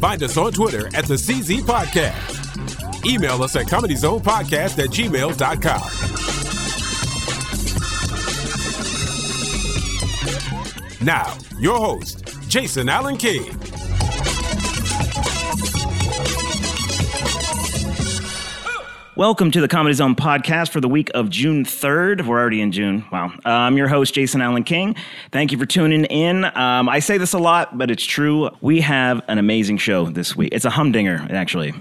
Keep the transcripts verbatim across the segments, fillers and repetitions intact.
Find us on Twitter at the C Z Podcast. Email us at comedyzonepodcast at gmail dot com. Now, your host, Jason Allen King. Welcome to the Comedy Zone podcast for the week of June third. We're already in June. Wow. Uh, I'm your host, Jason Allen King. Thank you for tuning in. Um, I say this a lot, but it's true. We have an amazing show this week. It's a humdinger, actually.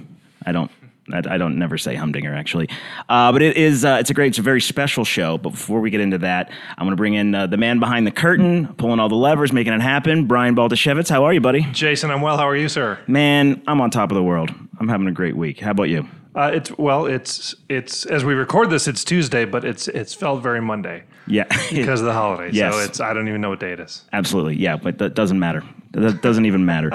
I don't. I don't never say humdinger, actually. Uh, but it is, uh, it's a great, it's a very special show. But before we get into that, I'm going to bring in uh, the man behind the curtain, pulling all the levers, making it happen, Brian Baltashevitz. How are you, buddy? Jason, I'm well. How are you, sir? Man, I'm on top of the world. I'm having a great week. How about you? Uh, it's well, it's it's as we record this, it's Tuesday, but it's it's felt very Monday. Yeah. Because of the holidays. Yes. So it's I don't even know what day it is. Absolutely. Yeah. But that doesn't matter. That doesn't even matter.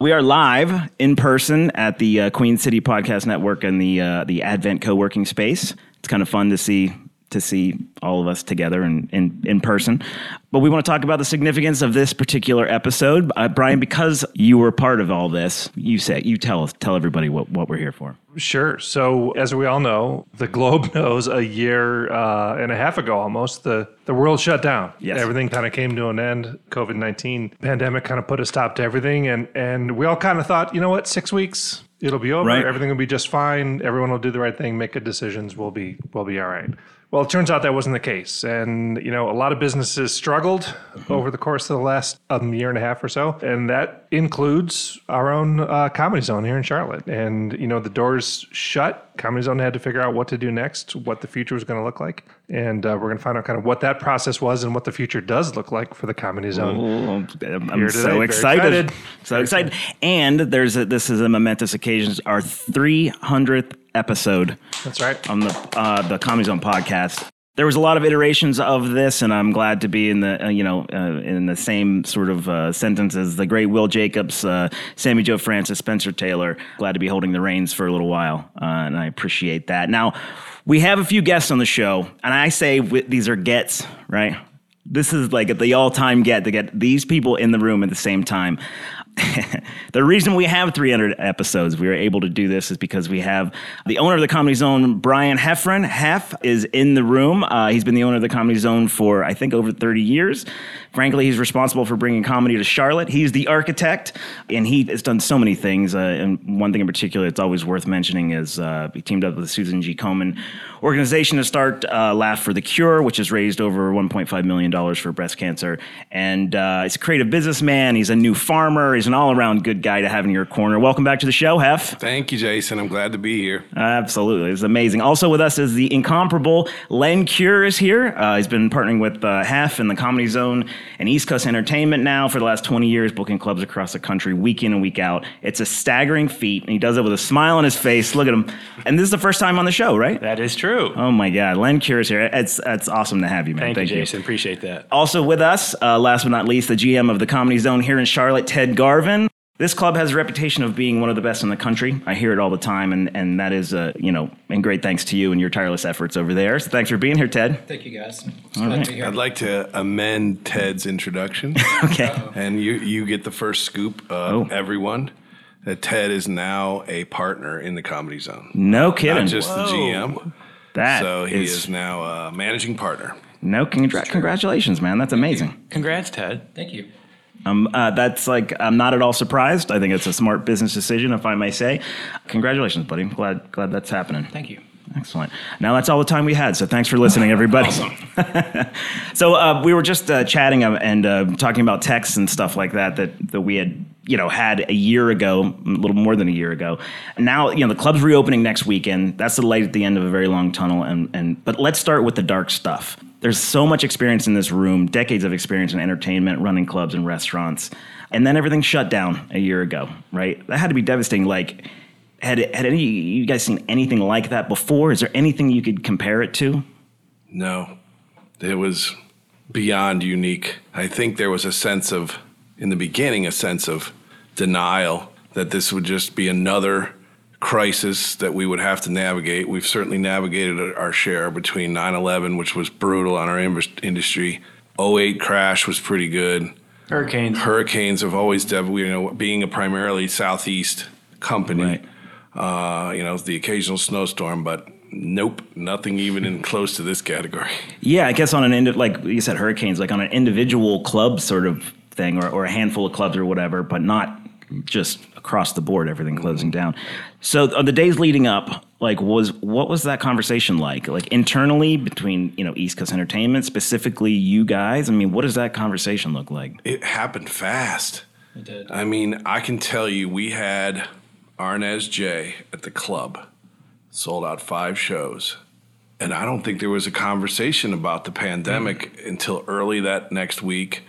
We are live in person at the uh, Queen City Podcast Network and the uh, the Advent Co working space. It's kind of fun to see to see all of us together and in, in, in person. But we want to talk about the significance of this particular episode. Uh, Brian, because you were part of all this, you say you tell us, tell everybody what, what we're here for. Sure. So as we all know, the globe knows a year uh, and a half ago almost, the, the world shut down. Yes. Everything kind of came to an end. COVID nineteen pandemic kind of put a stop to everything. And, and we all kind of thought, you know what, six weeks, it'll be over. Right. Everything will be just fine. Everyone will do the right thing, make good decisions. We'll be, we'll be all right. Well, it turns out that wasn't the case. And, you know, a lot of businesses struggled mm-hmm. over the course of the last um, year and a half or so. And that includes our own uh, Comedy Zone here in Charlotte. And, you know, the doors shut. Comedy Zone had to figure out what to do next, what the future was going to look like. And uh, we're going to find out kind of what that process was and what the future does look like for the Comedy Zone. Ooh, I'm, I'm so excited. excited. So excited. And there's a, this is a momentous occasion. Our three hundredth episode. That's right. On the uh, the Comedy Zone podcast. There was a lot of iterations of this, and I'm glad to be in the uh, you know uh, in the same sort of uh, sentence as the great Will Jacobs, uh, Sammy Jo Francis, Spencer Taylor. Glad to be holding the reins for a little while, uh, and I appreciate that. Now, we have a few guests on the show, and I say w- these are gets, right? This is like the all-time get to get these people in the room at the same time. The reason we have three hundred episodes, we were able to do this, is because we have the owner of the Comedy Zone, Brian Heffron. Hef is in the room. Uh, he's been the owner of the Comedy Zone for, I think, over thirty years. Frankly, he's responsible for bringing comedy to Charlotte. He's the architect, and he has done so many things. Uh, and one thing in particular that's always worth mentioning is uh, he teamed up with the Susan G. Komen organization to start uh, Laugh for the Cure, which has raised over one point five million dollars for breast cancer. And uh, he's a creative businessman. He's a new farmer. He's an all-around good guy to have in your corner. Welcome back to the show, Hef. Thank you, Jason. I'm glad to be here. Absolutely. It's amazing. Also with us is the incomparable Len Kure is here. Uh, he's been partnering with uh, Hef and the Comedy Zone and East Coast Entertainment now for the last twenty years, booking clubs across the country week in and week out. It's a staggering feat, and he does it with a smile on his face. Look at him. And this is the first time on the show, right? That is true. Oh, my God. Len Kure is here. It's, it's awesome to have you, man. Thank, Thank you, Jason. You. Appreciate that. Also with us, uh, last but not least, the G M of the Comedy Zone here in Charlotte, Ted Garvin. This club has a reputation of being one of the best in the country. I hear it all the time, and, and that is, uh, you know, and great thanks to you and your tireless efforts over there. So thanks for being here, Ted. Thank you, guys. It's all right. To be here. I'd like to amend Ted's introduction. Okay. Uh-oh. And you, you get the first scoop of oh. everyone. That Ted is now a partner in the Comedy Zone. No kidding. Not just Whoa. the G M. That so he is, is now a managing partner. No, congr- congratulations, man. That's amazing. Congrats, Ted. Thank you. Um, uh, that's like, I'm not at all surprised. I think it's a smart business decision, if I may say. Congratulations, buddy. Glad, glad that's happening. Thank you. Excellent. Now that's all the time we had. So thanks for listening, everybody. Awesome. So uh, we were just uh, chatting and uh, talking about texts and stuff like that, that, that we had you know, had a year ago, a little more than a year ago. Now, you know, the club's reopening next weekend. That's the light at the end of a very long tunnel. And and but let's start with the dark stuff. There's so much experience in this room, decades of experience in entertainment, running clubs and restaurants. And then everything shut down a year ago, right? That had to be devastating. Like, had had any you guys seen anything like that before? Is there anything you could compare it to? No, it was beyond unique. I think there was a sense of, in the beginning, a sense of denial that this would just be another crisis that we would have to navigate. We've certainly navigated our share between nine eleven, which was brutal on our industry. oh eight crash was pretty good. Hurricanes. Hurricanes have always, dev- you know, being a primarily Southeast company, right. uh, you know, the occasional snowstorm, but nope, nothing even in close to this category. Yeah, I guess on an end, like you said, hurricanes, like on an individual club sort of thing, or, or a handful of clubs or whatever, but not just across the board, everything closing down. So the days leading up, like, was what was that conversation like? Like internally between, you know, East Coast Entertainment, specifically you guys? I mean, what does that conversation look like? It happened fast. It did. I mean, I can tell you we had Arnez J at the club, sold out five shows. And I don't think there was a conversation about the pandemic mm. until early that next week.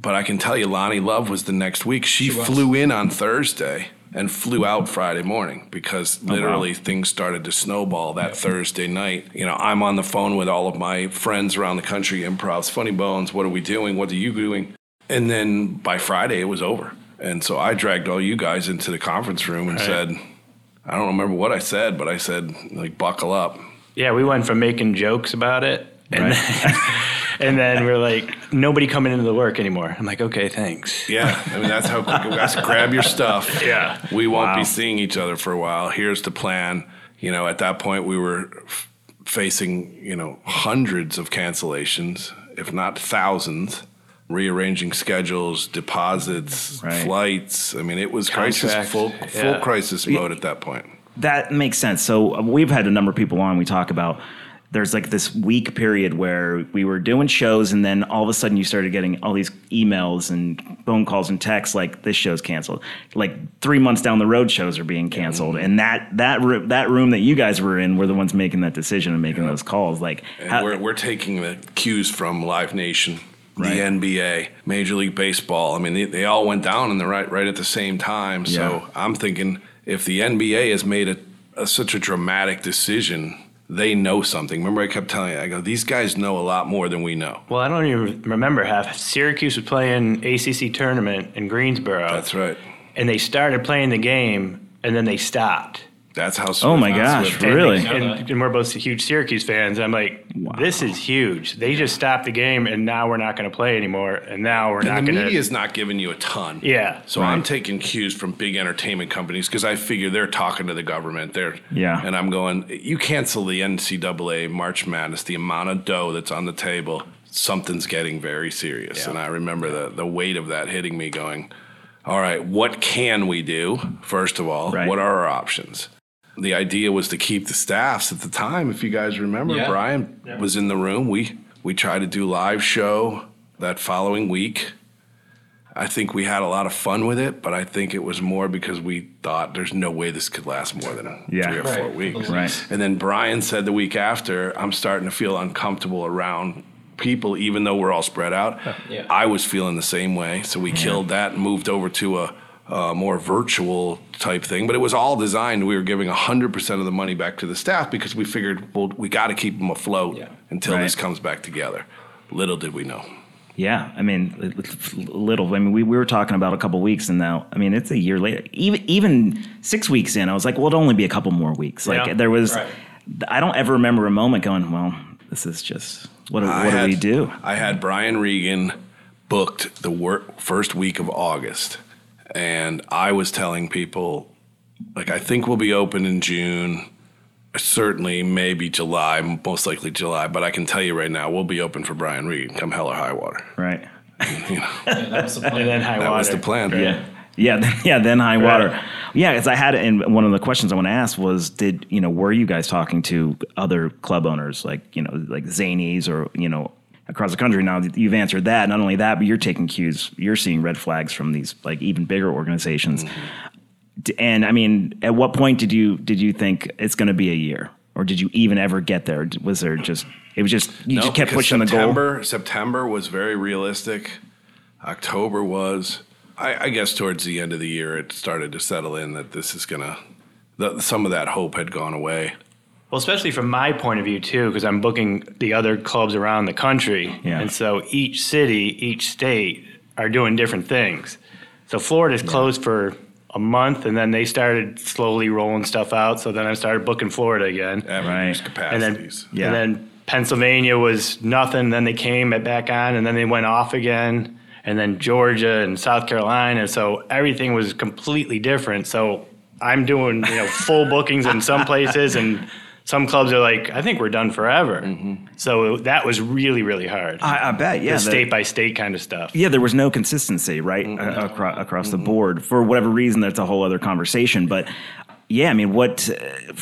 But I can tell you Lonnie Love was the next week. She, she flew in on Thursday and flew out Friday morning because literally oh, wow. things started to snowball that yeah. Thursday night. You know, I'm on the phone with all of my friends around the country, Improvs, Funny Bones, what are we doing? What are you doing? And then by Friday, it was over. And so I dragged all you guys into the conference room and right. said, I don't remember what I said, but I said, like, buckle up. Yeah, we went from making jokes about it. And, right. then, and then we're like, nobody coming into the work anymore. I'm like, okay, thanks. Yeah, I mean, that's how quick it was. Grab your stuff. Yeah. We won't wow. be seeing each other for a while. Here's the plan. You know, at that point, we were f- facing, you know, hundreds of cancellations, if not thousands, rearranging schedules, deposits, right. flights. I mean, it was Contract. crisis, full, full yeah. crisis mode at that point. That makes sense. So we've had a number of people on we talk about. There's like this week period where we were doing shows and then all of a sudden you started getting all these emails and phone calls and texts like this show's canceled. Like three months down the road, shows are being canceled. Mm-hmm. And that that that room that you guys were in were the ones making that decision and making yeah. those calls. Like and how, we're, we're taking the cues from Live Nation, right. the N B A, Major League Baseball. I mean, they, they all went down in the right, right at the same time. Yeah. So I'm thinking if the N B A has made a, a such a dramatic decision, they know something. Remember, I kept telling you, I go, these guys know a lot more than we know. Well, I don't even remember half. Syracuse was playing A C C tournament in Greensboro. That's right. And they started playing the game, and then they stopped. That's how Swift. Oh, my gosh, really? And, and, and we're both huge Syracuse fans. I'm like, wow. this is huge. They just stopped the game, and now we're not going to play anymore, and now we're and not going to. And the media's not giving you a ton. Yeah. So right. I'm taking cues from big entertainment companies because I figure they're talking to the government. They're, yeah. And I'm going, you cancel the N C double A March Madness, the amount of dough that's on the table, something's getting very serious. Yeah. And I remember the the weight of that hitting me going, all right, what can we do, first of all? Right. What are our options? The idea was to keep the staffs at the time. If you guys remember, yeah. Brian yeah. was in the room. We we tried to do live show that following week. I think we had a lot of fun with it, but I think it was more because we thought there's no way this could last more than yeah. three or right. four weeks. Right. And then Brian said the week after, I'm starting to feel uncomfortable around people, even though we're all spread out. Yeah. I was feeling the same way. So we yeah. killed that and moved over to a... Uh, more virtual type thing, but it was all designed. We were giving one hundred percent of the money back to the staff because we figured, well, we got to keep them afloat yeah. until right. this comes back together. Little did we know. Yeah, I mean, little. I mean, we, we were talking about a couple weeks, and now, I mean, it's a year later. Even even six weeks in, I was like, well, it'll only be a couple more weeks. Like yeah. there was, right. I don't ever remember a moment going, well, this is just what do, what had, do we do? I had Brian Regan booked the wor- first week of August. And I was telling people, like, I think we'll be open in June, certainly maybe July, most likely July. But I can tell you right now, we'll be open for Brian Regan, come hell or high water. Right. You know. Yeah, that was the plan. And then high that water. That was the plan. Right? Yeah. Yeah, yeah, then high right. water. Yeah, because I had, and one of the questions I want to ask was, did, you know, were you guys talking to other club owners, like, you know, like Zanies or, you know, across the country. Now you've answered that. Not only that, but you're taking cues. You're seeing red flags from these like even bigger organizations. Mm-hmm. And I mean, at what point did you did you think it's going to be a year, or did you even ever get there? Was there just it was just you no, just kept pushing September, the goal? September was very realistic. October was, I, I guess, towards the end of the year, it started to settle in that this is gonna. The, some of that hope had gone away. Well, especially from my point of view, too, because I'm booking the other clubs around the country. Yeah. And so each city, each state are doing different things. So Florida's yeah. closed for a month, and then they started slowly rolling stuff out. So then I started booking Florida again. At reduced capacities. And then, yeah. and then Pennsylvania was nothing. Then they came back on, and then they went off again. And then Georgia and South Carolina. So everything was completely different. So I'm doing, you know, full bookings in some places, and some clubs are like, I think we're done forever. Mm-hmm. So it, that was really, really hard. I, I bet, yeah. The state-by-state kind of stuff. Yeah, there was no consistency, right, mm-hmm. uh, across, across mm-hmm. the board. For whatever reason, that's a whole other conversation. But, yeah, I mean, what uh,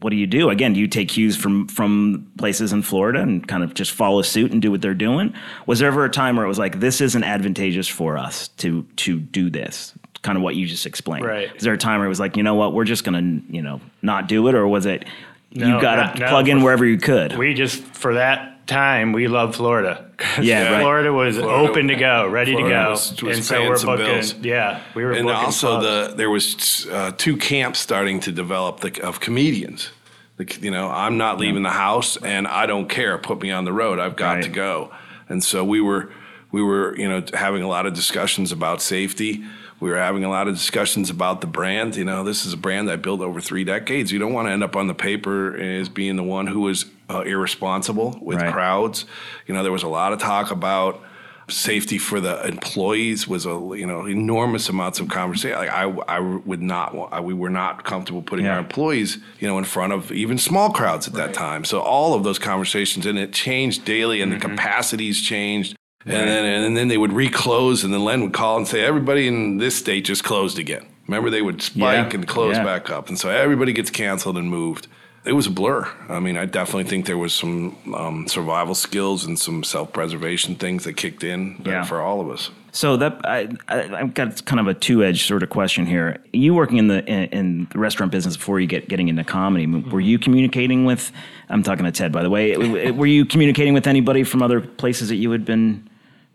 what do you do? Again, do you take cues from, from places in Florida and kind of just follow suit and do what they're doing? Was there ever a time where it was like, this isn't advantageous for us to to do this? Kind of what you just explained. Right. Is there a time where it was like, you know what, we're just going to, you know, not do it? Or was it... No, you got to no, plug no. in wherever you could. We just, for that time, we loved Florida. Yeah, right. Florida was Florida, open to go, ready Florida to go. Was, was and so we're booking. Bills. Yeah, we were and booking. And also, the, there was uh, two camps starting to develop the, of comedians. The, you know, I'm not leaving the house, and I don't care. Put me on the road. I've got right. to go. And so we were, we were, you know, having a lot of discussions about safety. We were having a lot of discussions about the brand. You know, this is a brand I built over three decades. You don't want to end up on the paper as being the one who is uh, irresponsible with right. crowds. You know, there was a lot of talk about safety for the employees. Was a you know enormous amounts of conversation. Like I, I would not. I, we were not comfortable putting yeah. our employees, you know, in front of even small crowds at right. that time. So all of those conversations, and it changed daily, and mm-hmm. the capacities changed. And right. then and then they would reclose, and then Len would call and say, everybody in this state just closed again. Remember, they would spike yeah. and close yeah. back up. And so everybody gets canceled and moved. It was a blur. I mean, I definitely think there was some um, survival skills and some self-preservation things that kicked in yeah. for all of us. So that I, I, I've got kind of a two-edged sort of question here. You working in the in, in the restaurant business before you get getting into comedy, were you communicating with? I'm talking to Ted, by the way. Were you communicating with anybody from other places that you had been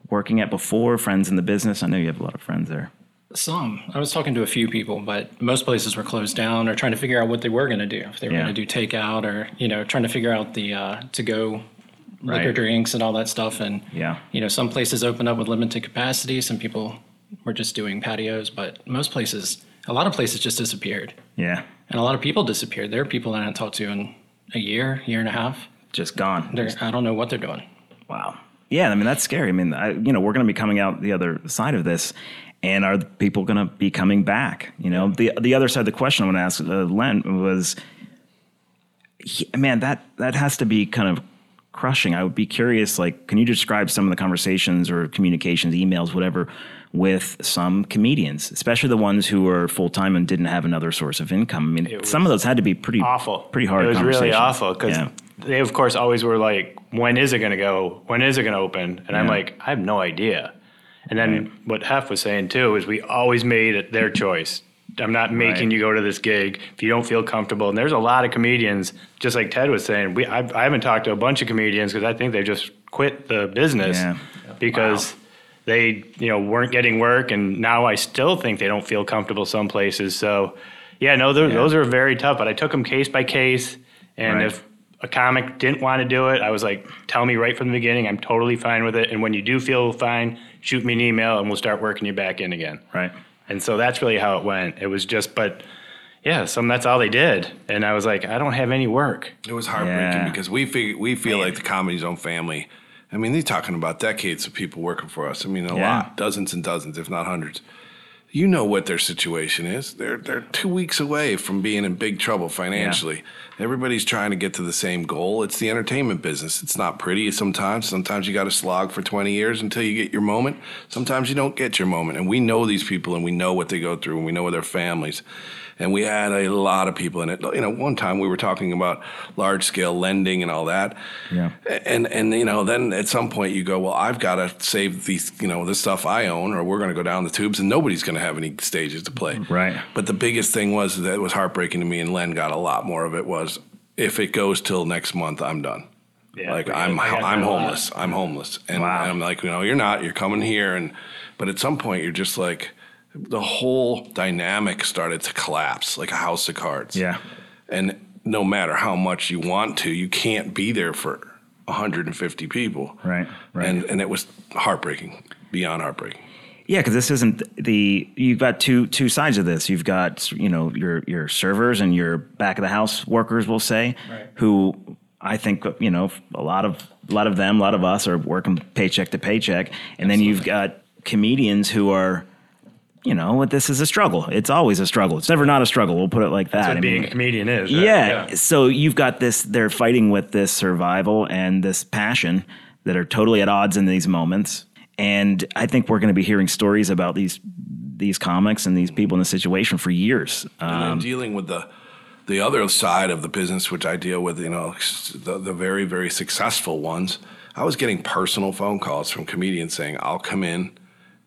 working at before? Friends in the business? I know you have a lot of friends there. Some. I was talking to a few people, but most places were closed down or trying to figure out what they were going to do. If they were yeah. going to do takeout or, you know, trying to figure out the uh, to-go right. liquor drinks and all that stuff. And, yeah. you know, some places opened up with limited capacity. Some people were just doing patios, but most places, a lot of places just disappeared. Yeah. And a lot of people disappeared. There are people that I haven't talked to in a year, year and a half. Just gone. They're, I don't know what they're doing. Wow. Yeah, I mean, that's scary. I mean, I, you know, we're going to be coming out the other side of this. And are the people going to be coming back? You know, the the other side of the question I want to ask uh, Len was, he, man, that that has to be kind of crushing. I would be curious, like, can you describe some of the conversations or communications, emails, whatever, with some comedians, especially the ones who were full time and didn't have another source of income? I mean, some of those had to be pretty awful, pretty hard. It was really awful because yeah. they, of course, always were like, when is it going to go? When is it going to open? And yeah. I'm like, I have no idea. And then right. what Heff was saying, too, is we always made it their choice. I'm not making right. you go to this gig if you don't feel comfortable. And there's a lot of comedians, just like Ted was saying, we I, I haven't talked to a bunch of comedians because I think they just quit the business yeah. because wow. they you know weren't getting work. And now I still think they don't feel comfortable some places. So, yeah, no, those, yeah. those are very tough. But I took them case by case. And right. if a comic didn't want to do it, I was like, tell me right from the beginning. I'm totally fine with it. And when you do feel fine, shoot me an email and we'll start working you back in again. Right. And so that's really how it went. It was just, but yeah, some, that's all they did. And I was like, I don't have any work. It was heartbreaking yeah. because we fig- we feel Man. like the Comedy Zone family. I mean, they're talking about decades of people working for us. I mean, a yeah. lot, dozens and dozens, if not hundreds. you know what their situation is. They're they're two weeks away from being in big trouble financially. Yeah. Everybody's trying to get to the same goal. It's the entertainment business. It's not pretty sometimes. Sometimes you got to slog for twenty years until you get your moment. Sometimes you don't get your moment. And we know these people, and we know what they go through, and we know their families. And we had a lot of people in it. You know, one time we were talking about large-scale lending and all that. Yeah. And, and you know, then at some point you go, well, I've got to save these, you know, this stuff I own, or we're going to go down the tubes, and nobody's going to have any stages to play. Right. But the biggest thing was that it was heartbreaking to me, and Len got a lot more of it, was if it goes till next month, I'm done. Yeah, like, I'm I'm homeless. I'm homeless. And, wow. and I'm like, you know, you're not. You're coming here. and But at some point you're just like, the whole dynamic started to collapse like a house of cards. Yeah. And no matter how much you want to, you can't be there for one hundred fifty people. Right, right. And and it was heartbreaking, beyond heartbreaking. Yeah, because this isn't the – you've got two two sides of this. You've got, you know, your, your servers and your back-of-the-house workers, we'll say, right. who I think, you know, a lot of a lot of them, a lot of us are working paycheck to paycheck. And Absolutely. Then you've got comedians who are – you know, this is a struggle. It's always a struggle. It's never not a struggle. We'll put it like that. That's what I being mean, a comedian is. Right? Yeah. yeah. So you've got this, they're fighting with this survival and this passion that are totally at odds in these moments. And I think we're going to be hearing stories about these these comics and these people in the situation for years. Um, and I'm dealing with the the other side of the business, which I deal with, you know, the, the very, very successful ones. I was getting personal phone calls from comedians saying, I'll come in.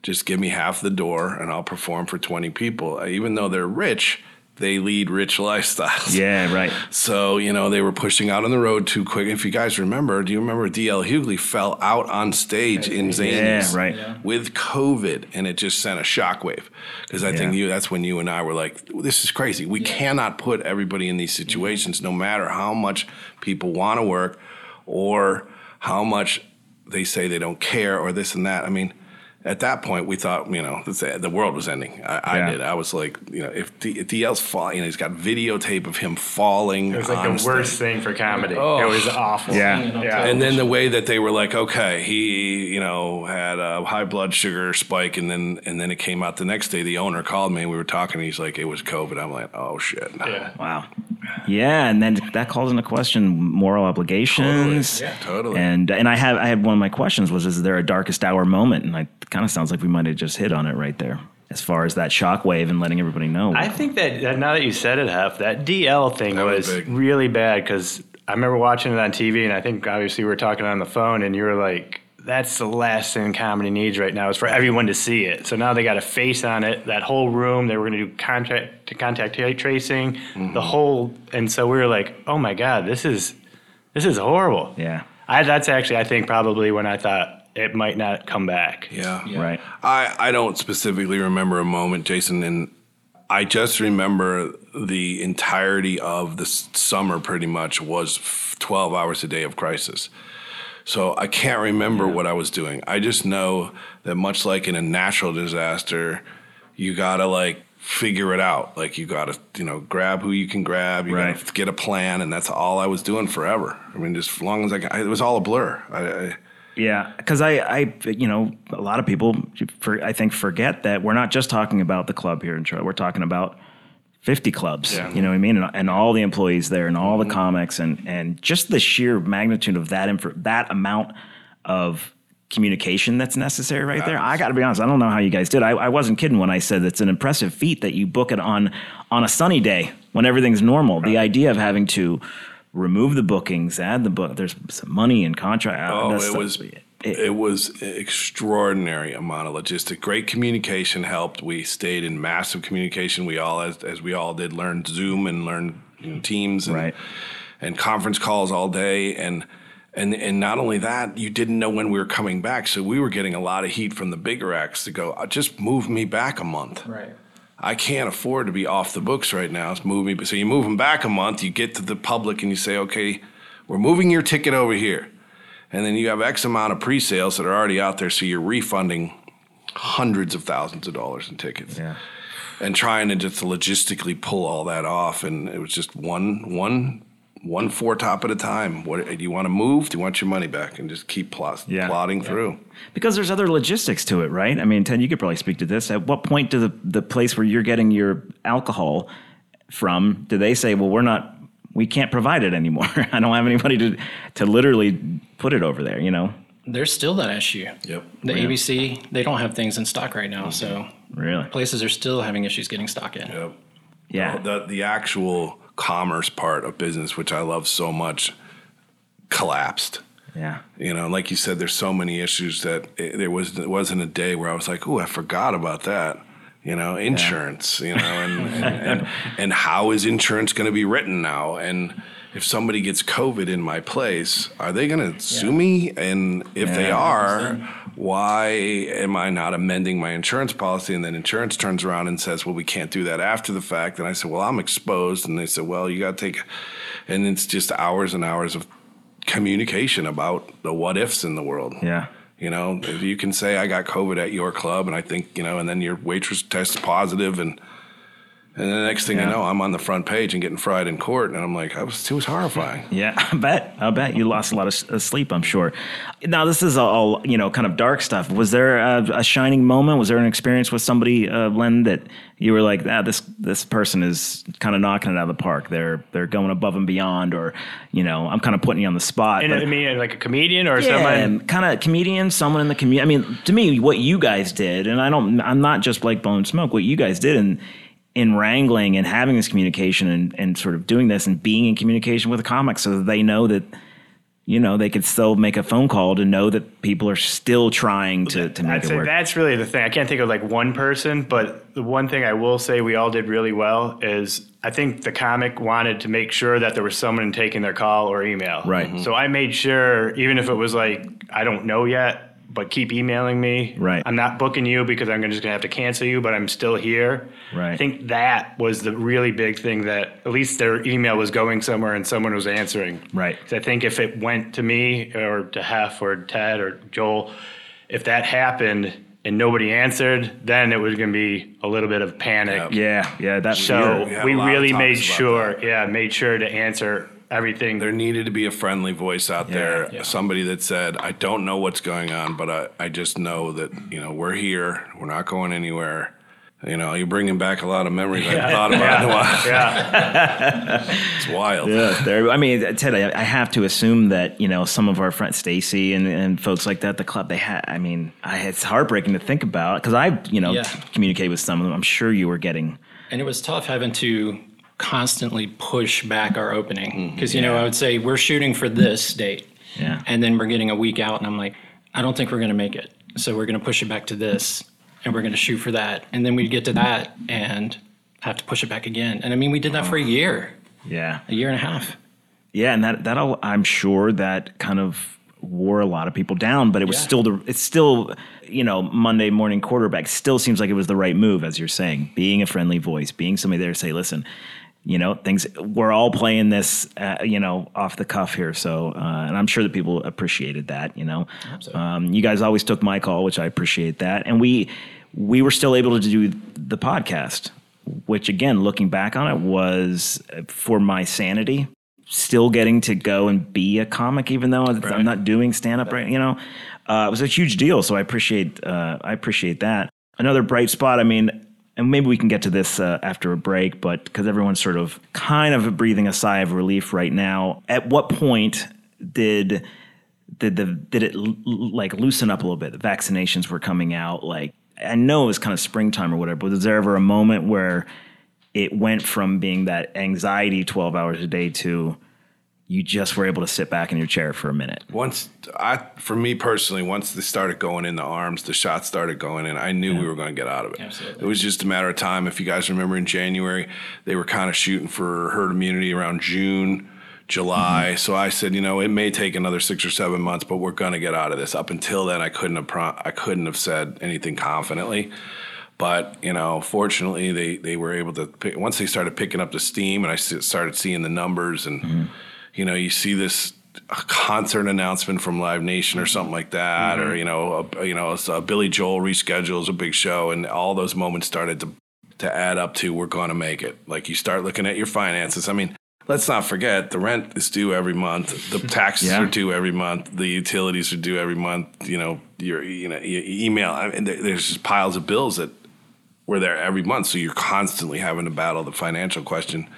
Just give me half the door, and I'll perform for twenty people. Even though they're rich, they lead rich lifestyles. Yeah, right. So, you know, they were pushing out on the road too quick. If you guys remember, do you remember D L. Hughley fell out on stage in Zanies yeah, right. yeah. with COVID, and it just sent a shockwave? Because I yeah. think you, that's when you and I were like, this is crazy. We yeah. cannot put everybody in these situations, no matter how much people want to work or how much they say they don't care or this and that. I mean, at that point, we thought, you know, the world was ending. I, yeah. I did. I was like, you know, if, D, if D L's falling, you know, he's got videotape of him falling. It was like the stage. Worst thing for comedy. Oh. It was awful. Yeah. yeah. yeah. And then the way that they were like, okay, he, you know, had a high blood sugar spike. And then and then it came out the next day. The owner called me and we were talking. And he's like, it was COVID. I'm like, oh, shit. No. Yeah. Wow. Yeah. And then that calls into question moral obligations. Totally. Yeah. totally. And and I have I had one of my questions was, is there a darkest hour moment? And I kind of sounds like we might have just hit on it right there as far as that shockwave and letting everybody know. I think that, that now that you said it, Hef, that D L thing that was, was really bad because I remember watching it on T V, and I think obviously we were talking on the phone, and you were like, that's the last thing comedy needs right now is for everyone to see it. So now they got a face on it, that whole room. They were going to do contact to contact tracing, mm-hmm. the whole. And so we were like, oh, my God, this is this is horrible. Yeah, I, that's actually, I think, probably when I thought, it might not come back. Yeah. yeah. Right. I, I don't specifically remember a moment, Jason, and I just remember the entirety of the summer pretty much was twelve hours a day of crisis. So I can't remember yeah. what I was doing. I just know that much like in a natural disaster, you got to like figure it out. Like you got to, you know, grab who you can grab. You right. got to get a plan. And that's all I was doing forever. I mean, just as long as I could, it was all a blur. I, I Yeah, because I, I, you know, a lot of people, for, I think, forget that we're not just talking about the club here in Charlotte. We're talking about fifty clubs, yeah. you know what I mean? And, and all the employees there and all mm-hmm. the comics and, and just the sheer magnitude of that inf- that amount of communication that's necessary right yeah. there. I got to be honest, I don't know how you guys did. I, I wasn't kidding when I said it's an impressive feat that you book it on, on a sunny day when everything's normal. Right. The idea of having to remove the bookings, add the book. There's some money and contract. Oh, it was it, it was extraordinary amount of logistics. Great communication helped. We stayed in massive communication. We all, as, as we all did, learned Zoom and learned you know, Teams and right. and conference calls all day. And and and not only that, you didn't know when we were coming back, so we were getting a lot of heat from the bigger acts to go, just move me back a month. Right. I can't afford to be off the books right now. It's moving. So you move them back a month, you get to the public and you say, okay, we're moving your ticket over here. And then you have X amount of pre-sales that are already out there. So you're refunding hundreds of thousands of dollars in tickets yeah. and trying to just logistically pull all that off. And it was just one, one one four top at a time. What do you want to move? Do you want your money back? And just keep plot, yeah, plotting yeah. through. Because there's other logistics to it, right? I mean, Ted, you could probably speak to this. At what point do the, the place where you're getting your alcohol from, do they say, well, we're not, we can't provide it anymore. I don't have anybody to to literally put it over there, you know? There's still that issue. Yep. The yeah. A B C, they don't have things in stock right now. Mm-hmm. So really, places are still having issues getting stock in. Yep. Yeah. The, the, the actual commerce part of business, which I love so much, collapsed. Yeah. You know, like you said, there's so many issues that it, there was, it wasn't a day where I was like, oh, I forgot about that. You know, insurance, yeah. you know, and, and, and, and how is insurance going to be written now? And if somebody gets COVID in my place, are they going to yeah. sue me? And if yeah, they are, why am I not amending my insurance policy? And then insurance turns around and says, well, we can't do that after the fact. And I said, well, I'm exposed. And they said, well, you got to take, and it's just hours and hours of communication about the what ifs in the world. Yeah. You know, if you can say I got COVID at your club, and I think, you know, and then your waitress tests positive, and and the next thing yeah. I know, I'm on the front page and getting fried in court, and I'm like, I was, it was horrifying. Yeah, I bet. I bet you lost a lot of sleep, I'm sure. Now, this is all, you know, kind of dark stuff. Was there a, a shining moment? Was there an experience with somebody, uh, Len, that you were like, ah, this this person is kind of knocking it out of the park. They're they're going above and beyond, or, you know, I'm kind of putting you on the spot. And I mean, like a comedian or yeah, someone? Kind of comedian, someone in the community. I mean, to me, what you guys did, and I don't, I'm not just like blowing smoke, what you guys did and in wrangling and having this communication and, and sort of doing this and being in communication with the comics so that they know that, you know, they could still make a phone call to know that people are still trying to, to make I'd it work. That's really the thing. I can't think of like one person, but the one thing I will say we all did really well is I think the comic wanted to make sure that there was someone taking their call or email. Right. Mm-hmm. So I made sure, even if it was like, I don't know yet, but keep emailing me. Right. I'm not booking you because I'm just going to have to cancel you, but I'm still here. Right. I think that was the really big thing, that at least their email was going somewhere and someone was answering. Right. Because I think if it went to me or to Hef or Ted or Joel, if that happened and nobody answered, then it was going to be a little bit of panic. Yep. Yeah. Yeah. That, so yeah, we, we really made sure, that. yeah, made sure to answer everything. There needed to be a friendly voice out yeah, there, yeah. somebody that said, I don't know what's going on, but I, I just know that, you know, we're here. We're not going anywhere. You know, you're bringing back a lot of memories yeah. I thought about in a while. Yeah. It's wild. Yeah, there, I mean, Ted, I, I have to assume that, you know, some of our friends, Stacy and, and folks like that, the club, they had, I mean, I, it's heartbreaking to think about because I, you know, yeah. communicated with some of them. I'm sure you were getting. And it was tough having to constantly push back our opening because you yeah. know I would say we're shooting for this date yeah. and then we're getting a week out and I'm like, I don't think we're going to make it, so we're going to push it back to this and we're going to shoot for that, and then we'd get to that and have to push it back again. And I mean, we did that for a year yeah a year and a half yeah and that that all, I'm sure that kind of wore a lot of people down, but it was yeah. still the it's still you know Monday morning quarterback still seems like it was the right move, as you're saying, being a friendly voice, being somebody there to say, listen, you know, things, we're all playing this, uh, you know, off the cuff here. So, uh, and I'm sure that people appreciated that, you know, um, you guys always took my call, which I appreciate that. And we, we were still able to do the podcast, which again, looking back on it, was for my sanity, still getting to go and be a comic, even though right. I'm not doing stand-up right, you know, uh, it was a huge deal. So I appreciate, uh, I appreciate that. Another bright spot. I mean, and maybe we can get to this uh, after a break, but because everyone's sort of kind of breathing a sigh of relief right now. At what point did did the did it l- like loosen up a little bit? The vaccinations were coming out. Like, I know it was kind of springtime or whatever, but was there ever a moment where it went from being that anxiety twelve hours a day to you just were able to sit back in your chair for a minute? Once I, for me personally, once they started going in the arms, the shots started going in, I knew yeah. we were going to get out of it. Absolutely. It was just a matter of time. If you guys remember in January, they were kind of shooting for herd immunity around June, July. Mm-hmm. So I said, you know, it may take another six or seven months, but we're going to get out of this. Up until then, I couldn't have, prom- I couldn't have said anything confidently. But, you know, fortunately, they, they were able to pick, once they started picking up the steam and I started seeing the numbers and, mm-hmm. you know, you see this concert announcement from Live Nation or something like that, mm-hmm. or, you know, a, you know, a Billy Joel reschedules a big show, and all those moments started to, to add up to, we're going to make it. Like, you start looking at your finances. I mean, let's not forget, the rent is due every month, the taxes yeah. are due every month, the utilities are due every month. You know, your you know your email. I mean, there's just piles of bills that were there every month, so you're constantly having to battle the financial question.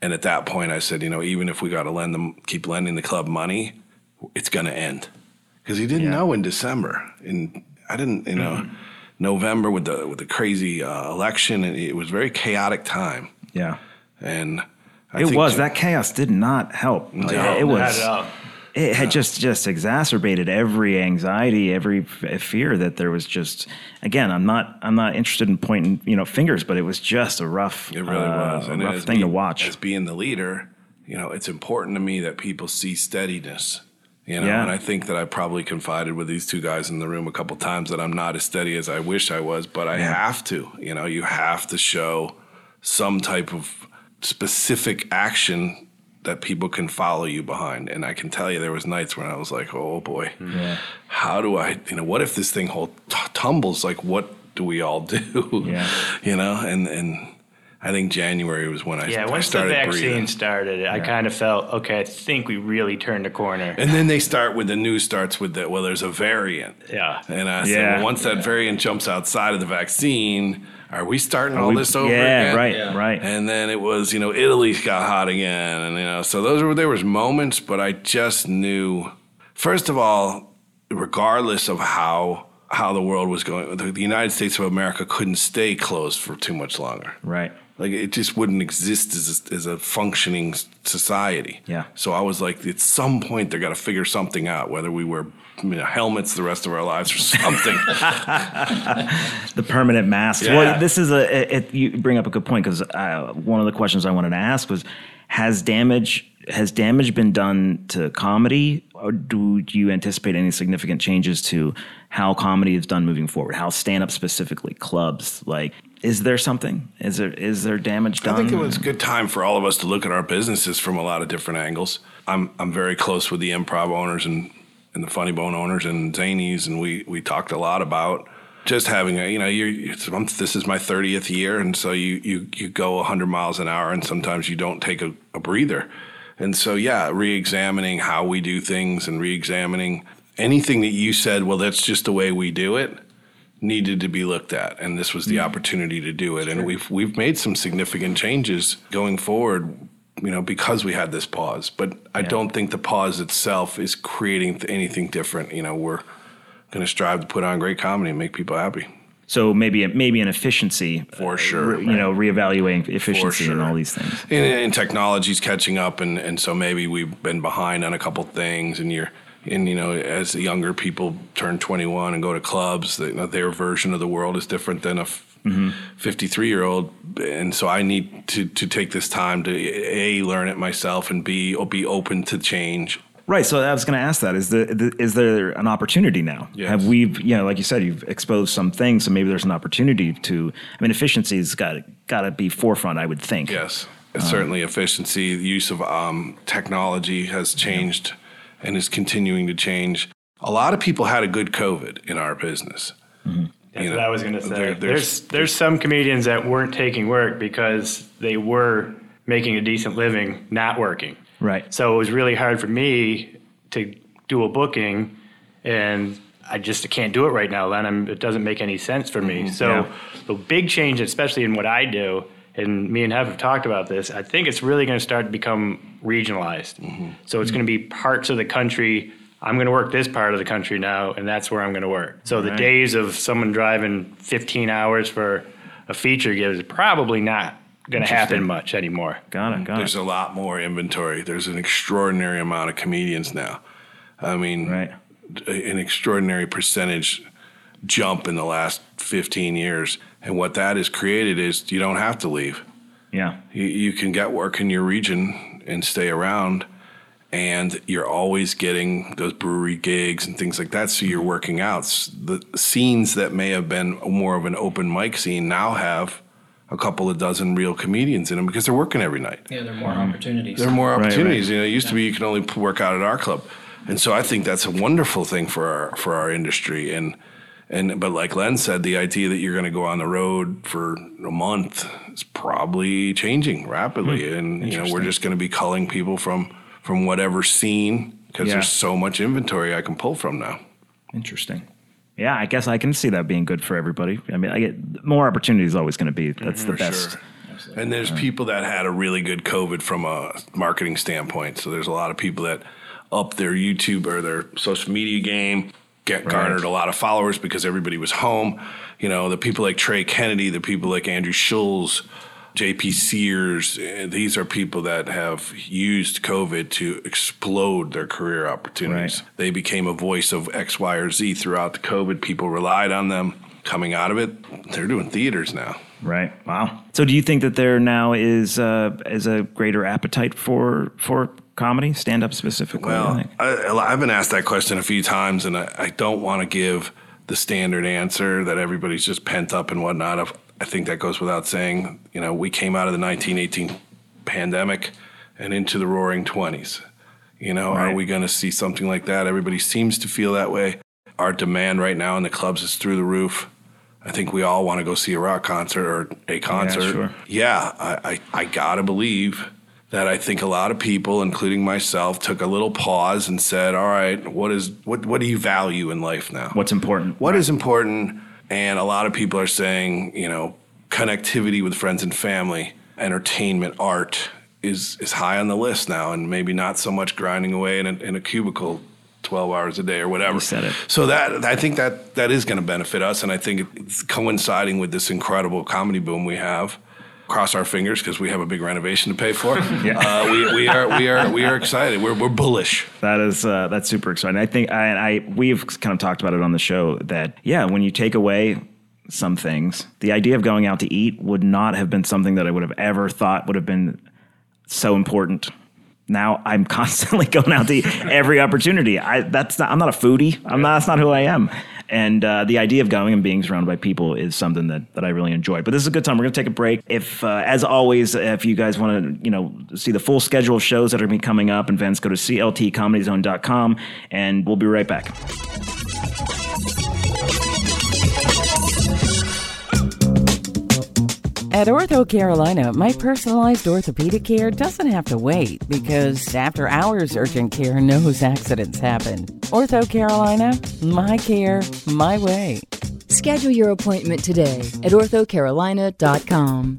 And at that point, I said, you know, even if we got to lend them, keep lending the club money, it's going to end. Because he didn't yeah. know in December, and I didn't, you know, mm-hmm. November with the with the crazy uh, election, and it was a very chaotic time. Yeah, and I it think was that chaos did not help. No, it, it was. Not It had yeah. just, just exacerbated every anxiety, every f- fear that there was just, again, I'm not I'm not interested in pointing, you know, fingers, but it was just a rough, it really uh, was. And rough thing me, to watch. As being the leader, you know, it's important to me that people see steadiness, you know, yeah. and I think that I probably confided with these two guys in the room a couple times that I'm not as steady as I wish I was, but I yeah. have to, you know, you have to show some type of specific action that people can follow you behind. And I can tell you there was nights when I was like, oh boy, yeah. how do I, you know, what if this thing whole t- tumbles? Like, what do we all do? Yeah. You know? And, and I think January was when I, yeah, I started breathing. Yeah, once the vaccine started, yeah. I kind of felt, okay, I think we really turned a corner. And then they start with, the news starts with that, well, there's a variant. Yeah. And I yeah. said, well, once yeah. that variant jumps outside of the vaccine, are we starting Are all we, this over yeah, again? Right, yeah, right, right. And then it was, you know, Italy got hot again, and you know, so those were there was moments, but I just knew, first of all, regardless of how how the world was going, the, the United States of America couldn't stay closed for too much longer. Right. Like it just wouldn't exist as a, as a functioning society. Yeah. So I was like, at some point they're got to figure something out, whether we were you know, helmets the rest of our lives or something. The permanent masks. Yeah. Well, this is a it, you bring up a good point because uh, one of the questions I wanted to ask was, has damage has damage been done to comedy? Or do you anticipate any significant changes to how comedy is done moving forward? How stand-up specifically, clubs like. Is there something? Is there is there damage done? I think it was a good time for all of us to look at our businesses from a lot of different angles. I'm I'm very close with the Improv owners and, and the Funny Bone owners and Zanies, and we we talked a lot about just having a, you know, you're, this is my thirtieth year, and so you, you, you go one hundred miles an hour, and sometimes you don't take a, a breather. And so, yeah, re-examining how we do things and re-examining anything that you said, well, that's just the way we do it, needed to be looked at, and this was the mm. opportunity to do it. Sure. And we've we've made some significant changes going forward, you know, because we had this pause. But I yeah. don't think the pause itself is creating th- anything different. You know, we're going to strive to put on great comedy and make people happy. So maybe maybe an efficiency for sure. Re, you right. know, reevaluating efficiency sure. and all these things. And, and technology's catching up, and and so maybe we've been behind on a couple things, and you're. And, you know, as the younger people turn twenty-one and go to clubs, they, you know, their version of the world is different than a f- mm-hmm. fifty-three-year-old. And so I need to, to take this time to, A, learn it myself, and B, be open to change. Right. So I was going to ask that. Is, the, the, is there an opportunity now? Yes. Have we, you know, like you said, you've exposed some things, so maybe there's an opportunity to, I mean, efficiency's got got to be forefront, I would think. Yes. Um, certainly efficiency, the use of um, technology has changed. Yeah. And is continuing to change. A lot of people had a good COVID in our business. Mm-hmm. That's you know, what I was going to say. There, there's, there's there's some comedians that weren't taking work because they were making a decent living not working. Right. So it was really hard for me to do a booking, and I just can't do it right now, Len. I'm, it doesn't make any sense for me. Mm-hmm. So yeah. the big change, especially in what I do, and me and Hev have talked about this, I think it's really going to start to become regionalized. Mm-hmm. So it's mm-hmm. going to be parts of the country. I'm going to work this part of the country now, and that's where I'm going to work. So right. the days of someone driving fifteen hours for a feature gig is probably not going to happen much anymore. Got it, got There's it. There's a lot more inventory. There's an extraordinary amount of comedians now. I mean, right. an extraordinary percentage jump in the last fifteen years. And what that has created is you don't have to leave. Yeah. You, you can get work in your region and stay around, and you're always getting those brewery gigs and things like that. So you're working out. The scenes that may have been more of an open mic scene now have a couple of dozen real comedians in them because they're working every night. Yeah, there are more um, opportunities. There are more opportunities. Right, right. You know, it used yeah. to be you can only work out at our club. And so I think that's a wonderful thing for our, for our industry. And And but like Len said, the idea that you're going to go on the road for a month is probably changing rapidly. Hmm. And you know, we're just going to be culling people from from whatever scene because yeah. there's so much inventory I can pull from now. Interesting. Yeah, I guess I can see that being good for everybody. I mean, I get more opportunities always going to be. That's the for best. Sure. Absolutely. And there's yeah. people that had a really good COVID from a marketing standpoint. So there's a lot of people that up their YouTube or their social media game, get right. garnered a lot of followers because everybody was home. You know, the people like Trey Kennedy, the people like Andrew Schulz, J P. Sears, these are people that have used COVID to explode their career opportunities. Right. They became a voice of X, Y, or Z throughout the COVID. People relied on them. Coming out of it, they're doing theaters now. Right. Wow. So do you think that there now is uh, is a greater appetite for for comedy, stand-up specifically? Well, I, I've been asked that question a few times, and I, I don't want to give the standard answer that everybody's just pent up and whatnot. I've, I think that goes without saying. You know, we came out of the nineteen eighteen pandemic and into the roaring twenties. You know, right. Are we going to see something like that? Everybody seems to feel that way. Our demand right now in the clubs is through the roof. I think we all want to go see a rock concert or a concert. Yeah, sure. yeah I, I, I got to believe that I think a lot of people, including myself, took a little pause and said, all right, what is what what do you value in life now? What's important? What right. is important? And a lot of people are saying, you know, connectivity with friends and family, entertainment, art is, is high on the list now, and maybe not so much grinding away in a, in a cubicle twelve hours a day or whatever. You said it. So that I think that that is going to benefit us, and I think it's coinciding with this incredible comedy boom we have. Cross our fingers because we have a big renovation to pay for. yeah. uh, we, we are we are we are excited. We're we're bullish. That is uh, that's super exciting. I think I, I we've kind of talked about it on the show that yeah, when you take away some things, the idea of going out to eat would not have been something that I would have ever thought would have been so important. Now I'm constantly going out to eat every opportunity. I that's not, I'm not a foodie. I'm not. That's not who I am. And uh, the idea of going and being surrounded by people is something that, that I really enjoy. But this is a good time. We're going to take a break. If, uh, as always, if you guys want to, you know, see the full schedule of shows that are going to be coming up and events, go to C L T comedy zone dot com, and we'll be right back. At OrthoCarolina, my personalized orthopedic care doesn't have to wait because after hours urgent care knows accidents happen. OrthoCarolina, my care, my way. Schedule your appointment today at ortho carolina dot com.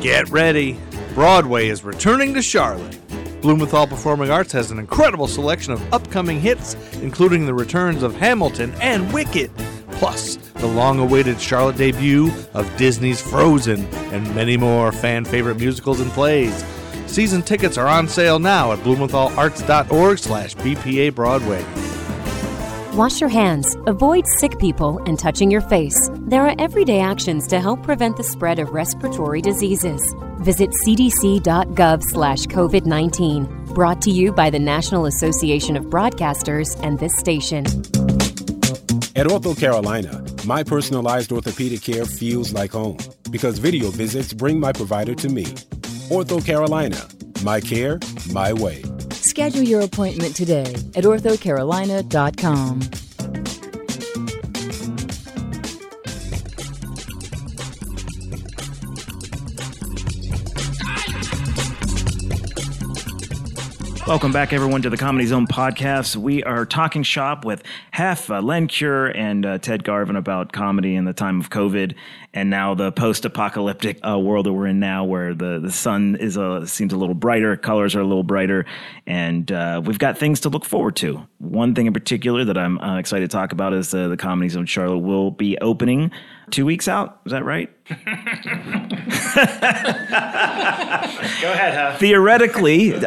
Get ready. Broadway is returning to Charlotte. Blumenthal Performing Arts has an incredible selection of upcoming hits, including the returns of Hamilton and Wicked. Plus, the long-awaited Charlotte debut of Disney's Frozen and many more fan-favorite musicals and plays. Season tickets are on sale now at blumenthal arts dot org slash B P A Broadway. Wash your hands, avoid sick people, and touching your face. There are everyday actions to help prevent the spread of respiratory diseases. Visit cdc.gov slash COVID-19. Brought to you by the National Association of Broadcasters and this station. At OrthoCarolina, my personalized orthopedic care feels like home because video visits bring my provider to me. OrthoCarolina, my care, my way. Schedule your appointment today at ortho carolina dot com. Welcome back, everyone, to the Comedy Zone podcast. We are talking shop with Hef, uh, Len Kure, and uh, Ted Garvin about comedy in the time of COVID, and now the post-apocalyptic uh, world that we're in now, where the, the sun is a, seems a little brighter, colors are a little brighter, and uh, we've got things to look forward to. One thing in particular that I'm uh, excited to talk about is uh, the Comedy Zone Charlotte will be opening two weeks out. Is that right? Go ahead, huh? Theoretically, uh,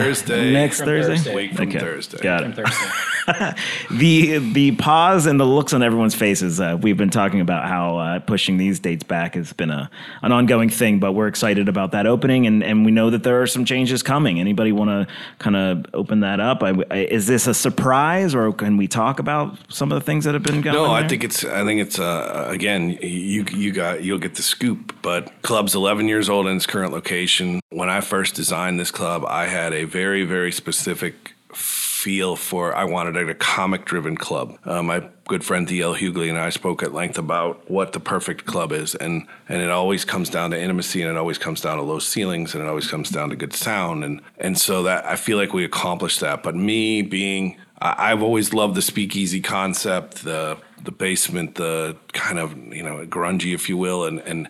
next Thursday. Next Thursday? Thursday. Week from okay. Thursday. Got it. From Thursday. the, the pause and the looks on everyone's faces. Uh, we've been talking about how uh, pushing these dates back has been a, an ongoing thing, but we're excited about that opening, and, and we know that there are some changes coming. Anybody want to kind of open that up? I, I, is this a surprise, or can we talk about some of the things that have been going on? No, I there? think it's, I think it's, uh, again, you, you got, you'll get the scoop, but club's eleven years old in its current location. When I first designed this club, I had a very, very specific feel for, I wanted a comic-driven club. Uh, my good friend D L. Hughley and I spoke at length about what the perfect club is, and and it always comes down to intimacy, and it always comes down to low ceilings, and it always comes down to good sound, and and so that I feel like we accomplished that. But me being, I, I've always loved the speakeasy concept, the the basement, the kind of, you know, grungy, if you will, and and.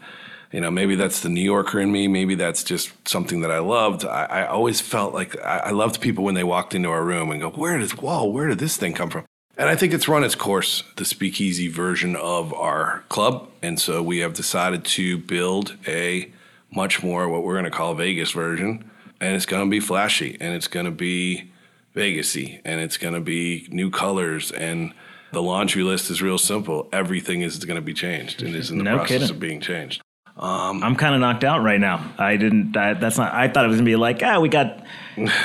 You know, maybe that's the New Yorker in me. Maybe that's just something that I loved. I, I always felt like I, I loved people when they walked into our room and go, where did, whoa, where did this thing come from? And I think it's run its course, the speakeasy version of our club. And so we have decided to build a much more what we're going to call Vegas version. And it's going to be flashy, and it's going to be Vegas-y, and it's going to be new colors. And the laundry list is real simple. Everything is going to be changed and is in the no process kidding. of being changed. Um, I'm kind of knocked out right now. I didn't. I, that's not. I thought it was gonna be like, ah, we got,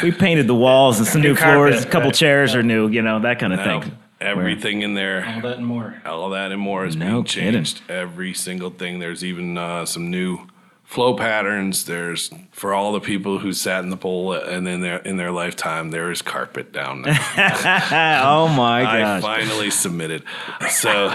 we painted the walls and some new carpet, floors, a couple right, chairs right. are new, you know, that kind of no, thing. Everything Where, in there, all that and more, all that and more is no being changed. Kidding. Every single thing. There's even uh, some new flow patterns. There's, for all the people who sat in the bowl and in their in their lifetime, there is carpet down there. Oh my gosh. I finally submitted. So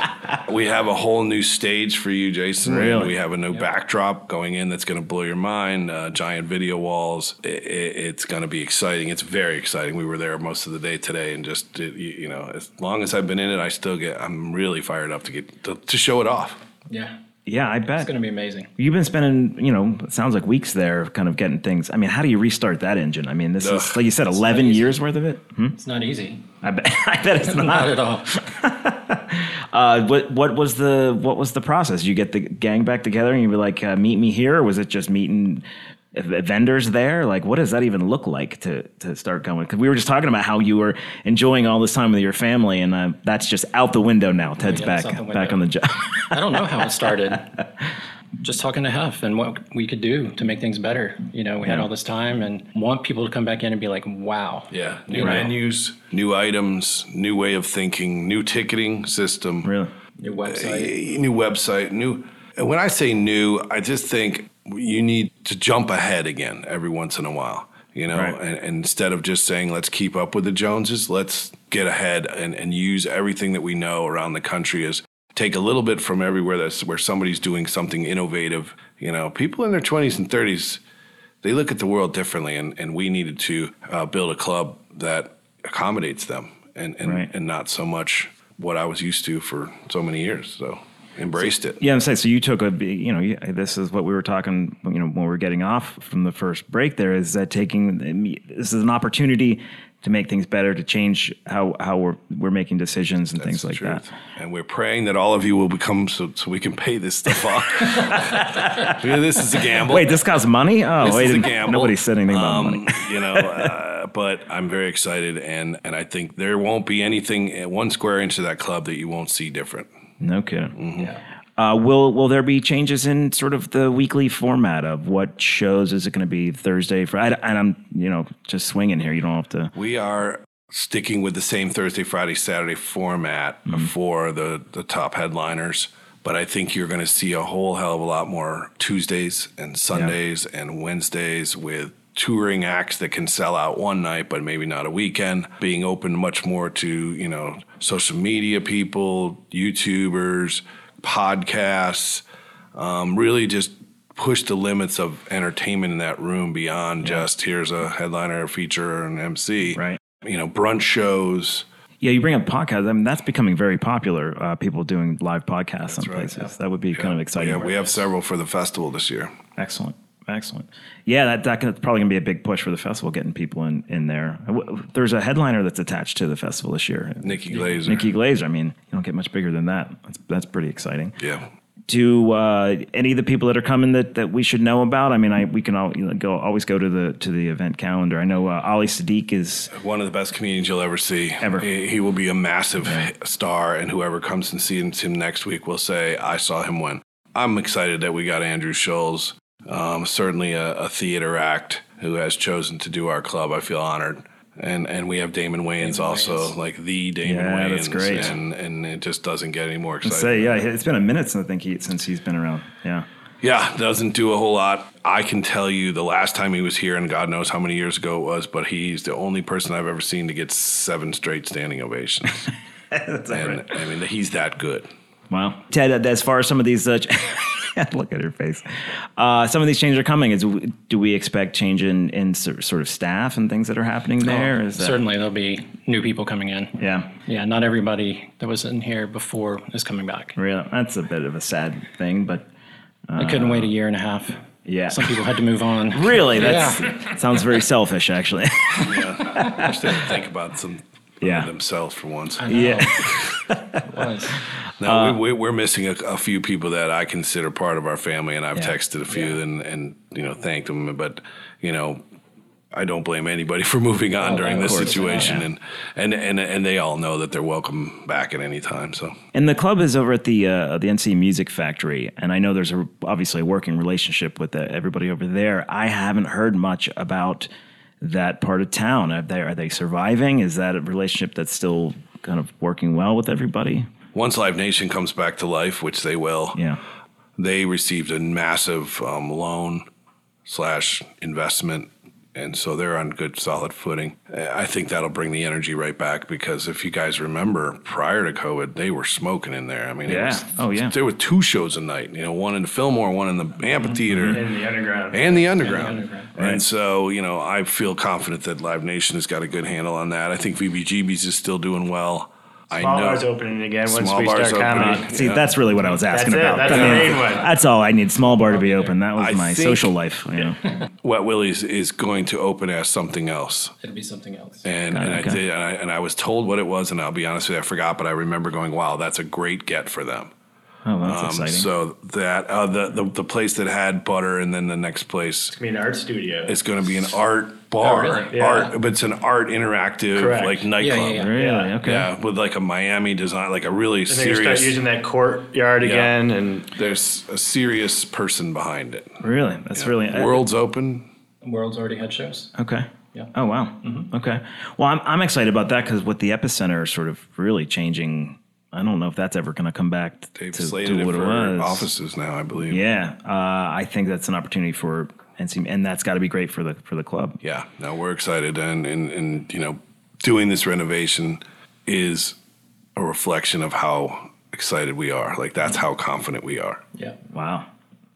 we have a whole new stage for you, Jason. Really? We have a new yep. backdrop going in that's going to blow your mind. Uh, giant video walls. It, it, it's going to be exciting. It's very exciting. We were there most of the day today, and just it, you know, as long as I've been in it, I still get. I'm really fired up to get to, to show it off. Yeah. Yeah, I bet. It's going to be amazing. You've been spending, you know, it sounds like weeks there kind of getting things. I mean, how do you restart that engine? I mean, this Ugh. is, like you said, it's eleven years worth of it? Hmm? It's not easy. I bet, I bet it's, it's not. Not at all. uh, what what was the what was the process? You get the gang back together and you were like, uh, meet me here? Or was it just meeting vendors there? Like, what does that even look like to, to start going? Because we were just talking about how you were enjoying all this time with your family, and uh, that's just out the window now. Ted's yeah, back back on the job. I don't know how it started. Just talking to Huff and what we could do to make things better. You know, we yeah. had all this time and want people to come back in and be like, wow. Yeah. New menus, new items, new way of thinking, new ticketing system. Really? New website. Uh, new website. New. And when I say new, I just think you need to jump ahead again every once in a while, you know, right. and, and instead of just saying, let's keep up with the Joneses, let's get ahead and, and use everything that we know around the country as take a little bit from everywhere that's where somebody's doing something innovative. You know, people in their twenties and thirties, they look at the world differently, and, and we needed to uh, build a club that accommodates them and, and, right. and not so much what I was used to for so many years, so. Embraced it. Yeah, I'm saying, so you took a, you know, this is what we were talking, you know, when we were getting off from the first break there, is that taking, this is an opportunity to make things better, to change how, how we're we're making decisions and That's things like truth. that. And we're praying that all of you will become, so, so we can pay this stuff off. This is a gamble. Wait, this costs money? Oh, this wait, is a gamble. Nobody said anything about um, money. You know, uh, but I'm very excited, and, and I think there won't be anything, one square inch of that club that you won't see different. No kidding. Mm-hmm. Yeah. Uh, will will there be changes in sort of the weekly format of what shows? Is it going to be Thursday, Friday? And I'm, you know, just swinging here. You don't have to. We are sticking with the same Thursday, Friday, Saturday format mm-hmm. for the, the top headliners. But I think you're going to see a whole hell of a lot more Tuesdays and Sundays yeah. and Wednesdays with touring acts that can sell out one night, but maybe not a weekend, being open much more to, you know, social media people, YouTubers, podcasts, um, really just push the limits of entertainment in that room beyond yeah. just here's a headliner, a feature, an M C, right? You know, brunch shows. Yeah, you bring up podcasts. I mean, that's becoming very popular, uh, people doing live podcasts in right. places. Yeah. That would be yeah. kind of exciting. Yeah, we have several for the festival this year. Excellent. Excellent. Yeah, that that's probably going to be a big push for the festival, getting people in, in there. There's a headliner that's attached to the festival this year. Nikki Glaser. Nikki Glaser. I mean, you don't get much bigger than that. That's that's pretty exciting. Yeah. Do uh, any of the people that are coming that, that we should know about? I mean, I we can all, you know, go always go to the to the event calendar. I know uh, Ali Sadiq is one of the best comedians you'll ever see. Ever, he, he will be a massive yeah. star, and whoever comes and sees him next week will say, "I saw him when." I'm excited that we got Andrew Schulz. Um, certainly a, a theater act who has chosen to do our club. I feel honored. And and we have Damon Wayans Damon also, Wayans. like the Damon yeah, Wayans. That's great. And, and it just doesn't get any more exciting. Say, yeah, it's been a minute since, I think, he, since he's been around. Yeah. Yeah, doesn't do a whole lot. I can tell you the last time he was here, and God knows how many years ago it was, but he's the only person I've ever seen to get seven straight standing ovations. That's and, right. I mean, he's that good. Wow. Ted, as far as some of these... Uh, look at her face. Uh, some of these changes are coming. Is, do we expect change in, in sort of staff and things that are happening there? Oh, is that... Certainly, there'll be new people coming in. Yeah. Yeah, not everybody that was in here before is coming back. Really? That's a bit of a sad thing, but... Uh, I couldn't wait a year and a half. Yeah. Some people had to move on. Really? That yeah. sounds very selfish, actually. Yeah. I just didn't think about some... Yeah. Themselves for once. Yeah. It was. Now, uh, we, we're missing a, a few people that I consider part of our family, and I've yeah, texted a few yeah. and, and, you know, thanked them. But, you know, I don't blame anybody for moving on oh, during this course. situation. Yeah, yeah. And, and, and, and they all know that they're welcome back at any time. So. And the club is over at the uh, the N C Music Factory. And I know there's a, obviously a working relationship with the, everybody over there. I haven't heard much about that part of town. Are they, are they surviving? Is that a relationship that's still kind of working well with everybody? Once Live Nation comes back to life, which they will, yeah. they received a massive um, loan slash investment, and so they're on good, solid footing. I think that'll bring the energy right back, because if you guys remember, prior to COVID, they were smoking in there. I mean, yeah. it was, oh, yeah. there were two shows a night, you know, one in the Fillmore, one in the amphitheater. And the underground. And the underground. And, the underground. Right. And so, you know, I feel confident that Live Nation has got a good handle on that. I think V B G B's is still doing well. Small I know. Bar's opening again Small once we bar's start comedy. See, yeah. that's really what I was asking that's about. That's, that's the main one. That's all I need. Small Bar to be open. That was I my social life. You know. Wet Willie's is going to open as something else. It'll be something else. And, and, I did, and I and I was told what it was, and I'll be honest with you, I forgot, but I remember going, "Wow, that's a great get for them." Oh, that's um, exciting. So that uh, the, the the place that had butter, and then the next place, it's gonna be an art studio. It's gonna be an art bar, oh, really? yeah. art, but it's an art interactive Correct. like nightclub. Yeah, yeah, yeah. Really? Okay. Yeah, with like a Miami design, like a really and serious. They start using that courtyard yeah. again, and there's a serious person behind it. Really, that's yeah. really World's I, open. World's already had shows. Okay. Yeah. Oh wow. Mm-hmm. Okay. Well, I'm I'm excited about that, because with the Epicenter sort of really changing. I don't know if that's ever going to come back They've to, slated to what it, for it was. Offices now, I believe. Yeah, uh, I think that's an opportunity for N C, and that's got to be great for the for the club. Yeah, no, we're excited, and, and and you know, doing this renovation is a reflection of how excited we are. Like that's how confident we are. Yeah. Wow.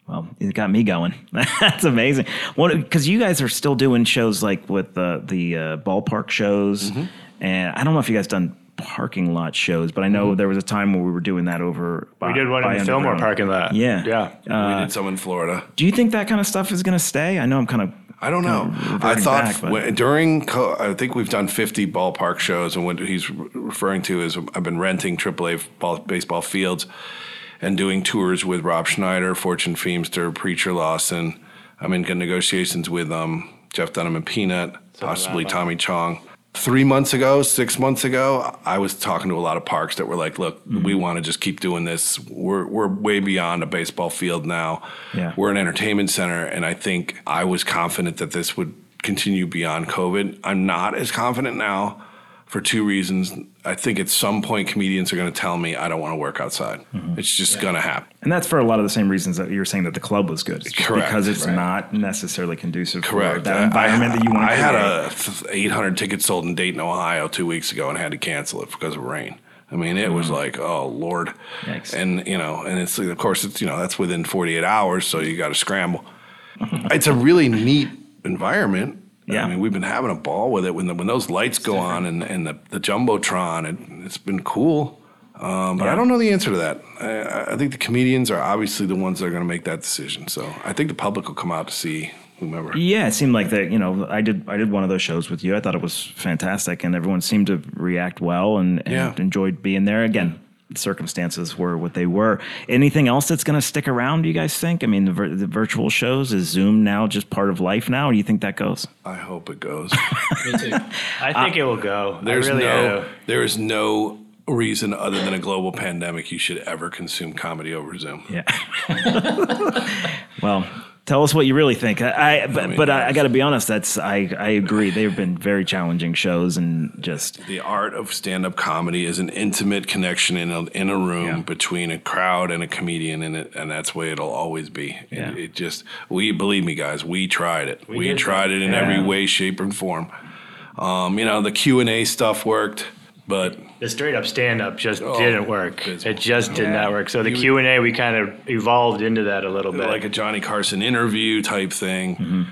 Well, it got me going. That's amazing. Because you guys are still doing shows like with uh, the uh, ballpark shows, mm-hmm. and I don't know if you guys done. Parking lot shows, but I know mm-hmm. there was a time where we were doing that over. By, we did one in the Fillmore parking lot. Yeah, yeah. Uh, we did some in Florida. Do you think that kind of stuff is going to stay? I know I'm kind of. I don't know. I thought back, when, during. I think we've done fifty ballpark shows, and what he's referring to is I've been renting triple A ball, baseball fields and doing tours with Rob Schneider, Fortune Feimster, Preacher Lawson. I'm in good negotiations with um Jeff Dunham and Peanut, Something possibly Tommy Chong. Three months ago, six months ago, I was talking to a lot of parks that were like, look, mm-hmm. we want to just keep doing this. We're we're way beyond a baseball field now. Yeah. We're an entertainment center, and I think I was confident that this would continue beyond COVID. I'm not as confident now for two reasons. I think at some point comedians are going to tell me I don't want to work outside. Mm-hmm. It's just yeah. going to happen. And that's for a lot of the same reasons that you were saying that the club was good. Correct. Because it's right. not necessarily conducive Correct. for that I, environment I, that you want I to create. I had a eight hundred tickets sold in Dayton, Ohio two weeks ago and had to cancel it because of rain. I mean, it mm-hmm. was like, oh, Lord. Yikes. And, you know, and it's of course, it's you know, that's within forty-eight hours, so you got to scramble. It's a really neat environment. Yeah. I mean, we've been having a ball with it. When the, when those lights go on and, and the, the Jumbotron, it, it's been cool. Um, but yeah. I don't know the answer to that. I, I think the comedians are obviously the ones that are going to make that decision. So I think the public will come out to see whomever. Yeah, it seemed like that. You know, I did I did one of those shows with you. I thought it was fantastic, and everyone seemed to react well and, and yeah. enjoyed being there again. Circumstances were what they were. Anything else that's going to stick around, you guys think? I mean, the, vir- the virtual shows, is Zoom now just part of life now? Or do you think that goes? I hope it goes. Me too. I think uh, it will go. There's really no, do. There is no reason other than a global pandemic you should ever consume comedy over Zoom. Yeah. Well, Tell us what you really think. I, I but, but I, I got to be honest. That's I, I agree. They've been very challenging shows, and just the art of stand-up comedy is an intimate connection in a, in a room yeah. between a crowd and a comedian, and it, and that's the way it'll always be. It, yeah. it just we believe me, guys. We tried it. We, we tried it in yeah. every way, shape, and form. Um, you know, the Q and A stuff worked. But the straight up stand up just oh, didn't work. It just yeah. did not work. So the Q and A we kind of evolved into that a little bit, like a Johnny Carson interview type thing. Mm-hmm.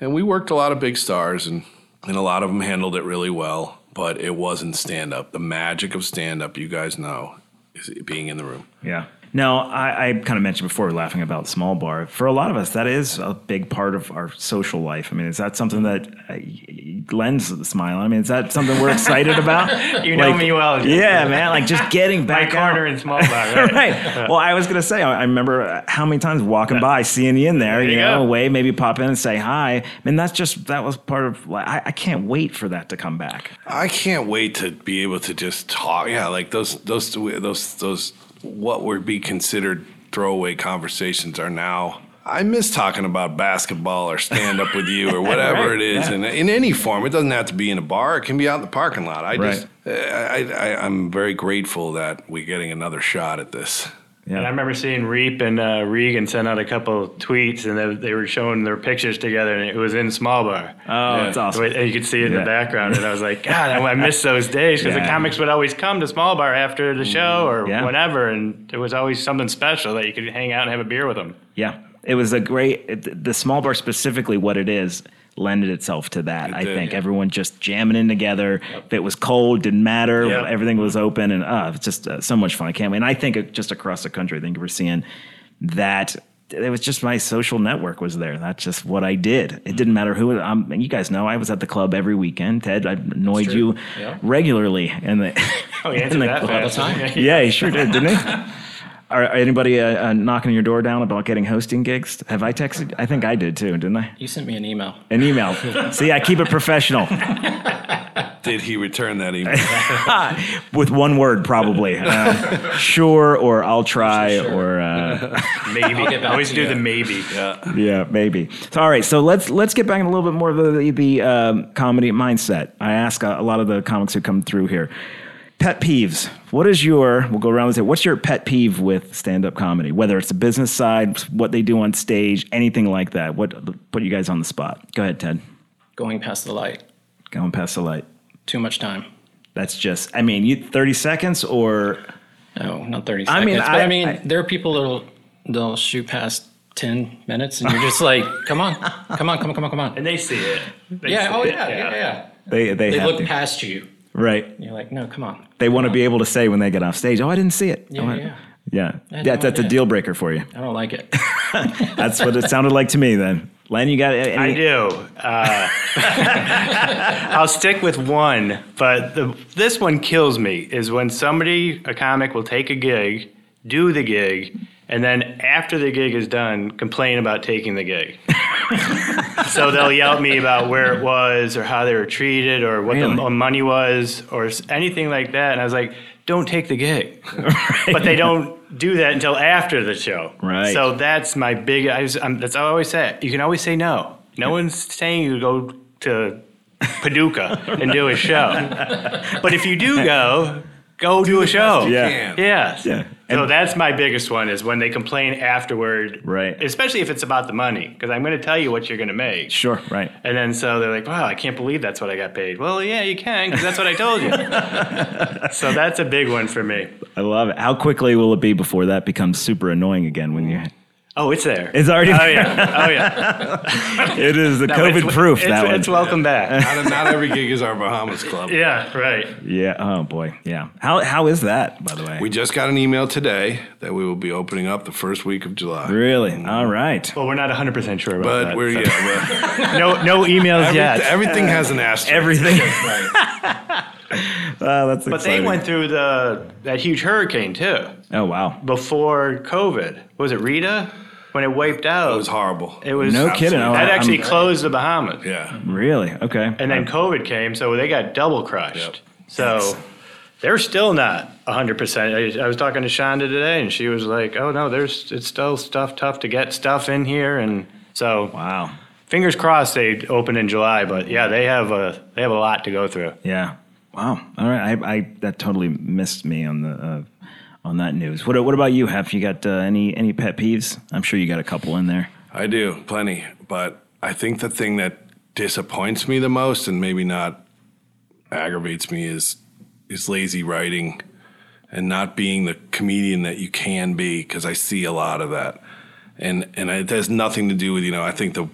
And we worked a lot of big stars, and and a lot of them handled it really well. But it wasn't stand up. The magic of stand up, you guys know, is being in the room. Yeah. Now, I, I kind of mentioned before, laughing about Small Bar. For a lot of us, that is a big part of our social life. I mean, is that something that uh, Len's smiling? I mean, is that something we're excited about? You like, know me well. Jason. Yeah, man. Like just getting back. My corner in Small Bar. Right. right. Well, I was going to say, I remember how many times walking by, seeing you in there, there you, you know, away, maybe pop in and say hi. I mean, that's just, that was part of, like, I, I can't wait for that to come back. I can't wait to be able to just talk. Yeah, like those, those, those, those. What would be considered throwaway conversations are now. I miss talking about basketball or stand up with you or whatever right, it is, yeah. in in any form. It doesn't have to be in a bar. It can be out in the parking lot. I right. just, I, I, I'm very grateful that we're getting another shot at this. Yeah. And I remember seeing Reap and uh, Regan send out a couple of tweets, and they, they were showing their pictures together, and it was in Small Bar. Oh, yeah. That's awesome. And you could see it in yeah. the background, and I was like, God, I miss those days, because yeah. the comics would always come to Small Bar after the show or yeah. whatever, and there was always something special that you could hang out and have a beer with them. Yeah. It was a great – the Small Bar specifically, what it is – lended itself to that. It I did, think yeah. everyone just jamming in together. Yep. If it was cold, didn't matter. Yep. Everything was open, and uh, it's just uh, so much fun. I can't wait. And I think it, just across the country, I think we're seeing that. It was just my social network was there. That's just what I did. It mm-hmm. didn't matter who. It, um, and you guys know I was at the club every weekend. Ted, I annoyed you yeah. regularly in the. Oh, you answered that all the time. Yeah, he sure did, didn't he? Are, are anybody uh, uh, knocking your door down about getting hosting gigs? Have I texted? I think I did too, didn't I? You sent me an email. An email. See, I keep it professional. Did he return that email? With one word, probably. Uh, sure, or I'll try, sure. or uh, maybe. Always do the maybe. Yeah. yeah, maybe. So, all right, so let's let's get back in a little bit more of the, the um, comedy mindset. I ask a, a lot of the comics who come through here. Pet peeves. What is your, we'll go around and say, what's your pet peeve with stand-up comedy? Whether it's the business side, what they do on stage, anything like that. What put you guys on the spot? Go ahead, Ted. Going past the light. Going past the light. Too much time. That's just, I mean, you thirty seconds or? No, not thirty seconds. I mean, but I, I mean I, there are people that'll they'll shoot past ten minutes and you're just like, come on, come on, come on, come on, come on. And they see it. They yeah, see oh it. Yeah, yeah, yeah, yeah. They, they, they look to. past you. Right. And you're like, no, come on. They come want on. to be able to say when they get off stage, oh, I didn't see it. Yeah, oh, yeah. Yeah. yeah that's that's a deal breaker for you. I don't like it. That's what it sounded like to me then. Len, you got any? I do. Uh, I'll stick with one, but the, this one kills me, is when somebody, a comic, will take a gig, do the gig, and then after the gig is done, complain about taking the gig. So they'll yell at me about where it was or how they were treated or what really? the money was or anything like that. And I was like, don't take the gig. Right. But they don't do that until after the show. Right. So that's my big – that's what I always say. You can always say no. No one's saying you go to Paducah and do a show. But if you do go, go do, do a show. Yeah. Yeah. yeah. So and that's my biggest one, is when they complain afterward. Right. Especially if it's about the money, because I'm going to tell you what you're going to make. Sure, right. And then so they're like, wow, I can't believe that's what I got paid. Well, yeah, you can, because that's what I told you. So that's a big one for me. I love it. How quickly will it be before that becomes super annoying again when you're... Oh, it's there. It's already there. Oh, yeah. Oh, yeah. It is the no, COVID it's, proof, it's, that it's one. It's welcome back. Not, not every gig is our Bahamas Club. Yeah, right. Yeah. Oh, boy. Yeah. How How is that, by the way? We just got an email today that we will be opening up the first week of July. Really? Mm-hmm. All right. Well, we're not one hundred percent sure about but that. We're, so. yeah, we're, no, no emails every, yet. Everything uh, has an asterisk. Everything. Right. Uh, that's but exciting. They went through the that huge hurricane, too. Oh, wow. Before COVID. Was it Rita? When it wiped out. It was horrible. It was no kidding. That I'm, actually I'm, closed the Bahamas. Yeah. Really? Okay. And then I'm, COVID came, so they got double crushed. Yep. So yes. They're still not one hundred percent. I, I was talking to Shonda today, and she was like, oh, no, there's it's still stuff tough to get stuff in here. And So wow, fingers crossed they open in July. But yeah, they have a they have a lot to go through. Yeah. Wow. All right. I, I that totally missed me on the uh, on that news. What What about you, Hef? You got uh, any any pet peeves? I'm sure you got a couple in there. I do, plenty. But I think the thing that disappoints me the most, and maybe not aggravates me, is is lazy writing and not being the comedian that you can be, because I see a lot of that. And and it has nothing to do with, you know, I think the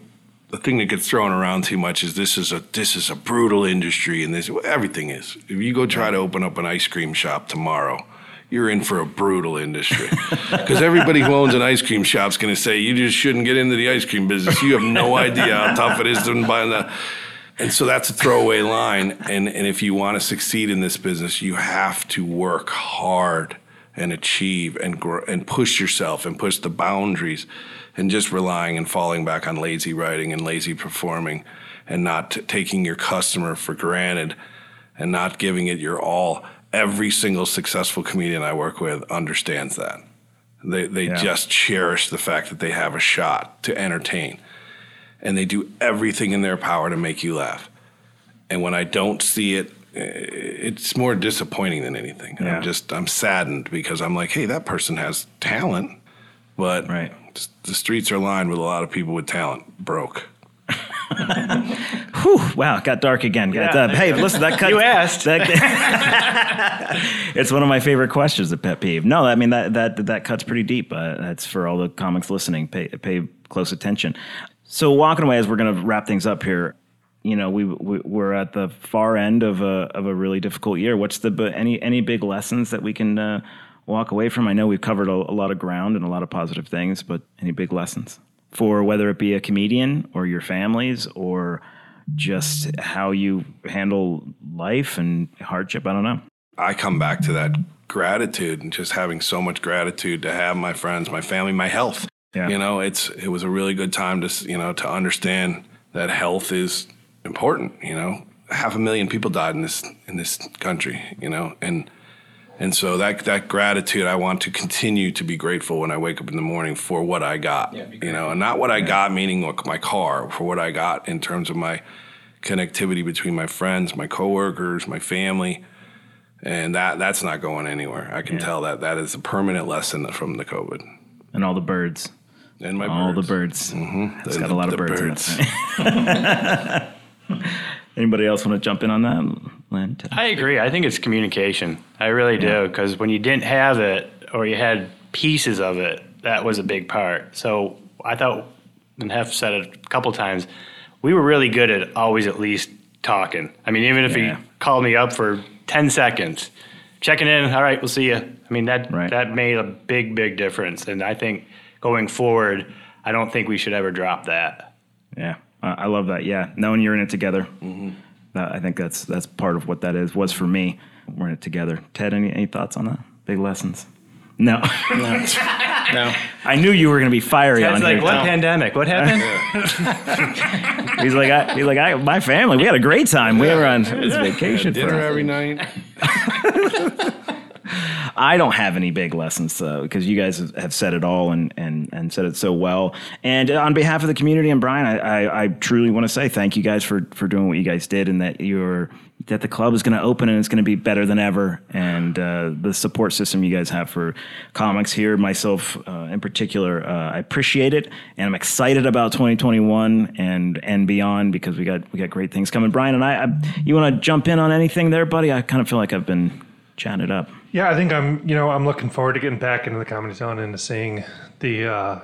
the thing that gets thrown around too much is this is a this is a brutal industry, and this everything is. If you go try to open up an ice cream shop tomorrow, you're in for a brutal industry, because everybody who owns an ice cream shop is going to say you just shouldn't get into the ice cream business. You have no idea how tough it is to buy that. And so that's a throwaway line. And and if you want to succeed in this business, you have to work hard and achieve and grow and push yourself and push the boundaries. And just relying and falling back on lazy writing and lazy performing and not t- taking your customer for granted and not giving it your all. Every single successful comedian I work with understands that. They they yeah. just cherish the fact that they have a shot to entertain. And they do everything in their power to make you laugh. And when I don't see it, it's more disappointing than anything. Yeah. I'm just, I'm saddened because I'm like, hey, that person has talent, but... Right. The streets are lined with a lot of people with talent. Broke. Whew, wow, it got dark again. Yeah, uh, hey, listen, that cut. You asked. That, it's one of my favorite questions, a pet peeve. No, I mean, that that that cuts pretty deep. Uh, that's for all the comics listening. Pay, pay close attention. So walking away, as we're going to wrap things up here, you know, we, we, we're at the far end of a, of a really difficult year. What's the any any big lessons that we can... Uh, walk away from? I know we've covered a, a lot of ground and a lot of positive things, but any big lessons for whether it be a comedian or your families or just how you handle life and hardship? I don't know. I come back to that gratitude and just having so much gratitude to have my friends, my family, my health. Yeah. You know, it's it was a really good time to, you know, to understand that health is important. You know, half a million people died in this in this country, you know, and And so that that gratitude, I want to continue to be grateful when I wake up in the morning for what I got, yeah, you know, and not what I yeah. got, meaning like my car, for what I got in terms of my connectivity between my friends, my coworkers, my family. And that that's not going anywhere. I can yeah. tell that that is a permanent lesson from the COVID. And all the birds. And my all birds. All the birds. Mm-hmm. It's the, got the, a lot of birds, birds. in it. Anybody else want to jump in on that? I agree. I think it's communication. I really do. Because yeah. when you didn't have it or you had pieces of it, that was a big part. So I thought, and Hef said it a couple times, we were really good at always at least talking. I mean, even if yeah. he called me up for ten seconds, checking in, all right, we'll see you. I mean, that right. that made a big, big difference. And I think going forward, I don't think we should ever drop that. Yeah. Uh, I love that. Yeah. Knowing you're in it together. Mm-hmm. Uh, I think that's that's part of what that is was for me. We're in it together. Ted, any, any thoughts on that? Big lessons? No. no. no. I knew you were going to be fiery Ted's on like, here. Ted's like, what no. pandemic? What happened? he's like, I, he's like, I, my family, we had a great time. We yeah. were on yeah. vacation. Yeah, dinner every night. I don't have any big lessons, though, because you guys have said it all and, and, and said it so well. And on behalf of the community and Brian, I, I, I truly want to say thank you guys for, for doing what you guys did, and that you're that the club is going to open and it's going to be better than ever. And uh, the support system you guys have for comics here, myself uh, in particular, uh, I appreciate it. And I'm excited about twenty twenty-one and, and beyond, because we got we got great things coming. Brian and I, I you want to jump in on anything there, buddy? I kind of feel like I've been... chatted up. Yeah, I think I'm, you know, I'm looking forward to getting back into the Comedy Zone and to seeing the, uh,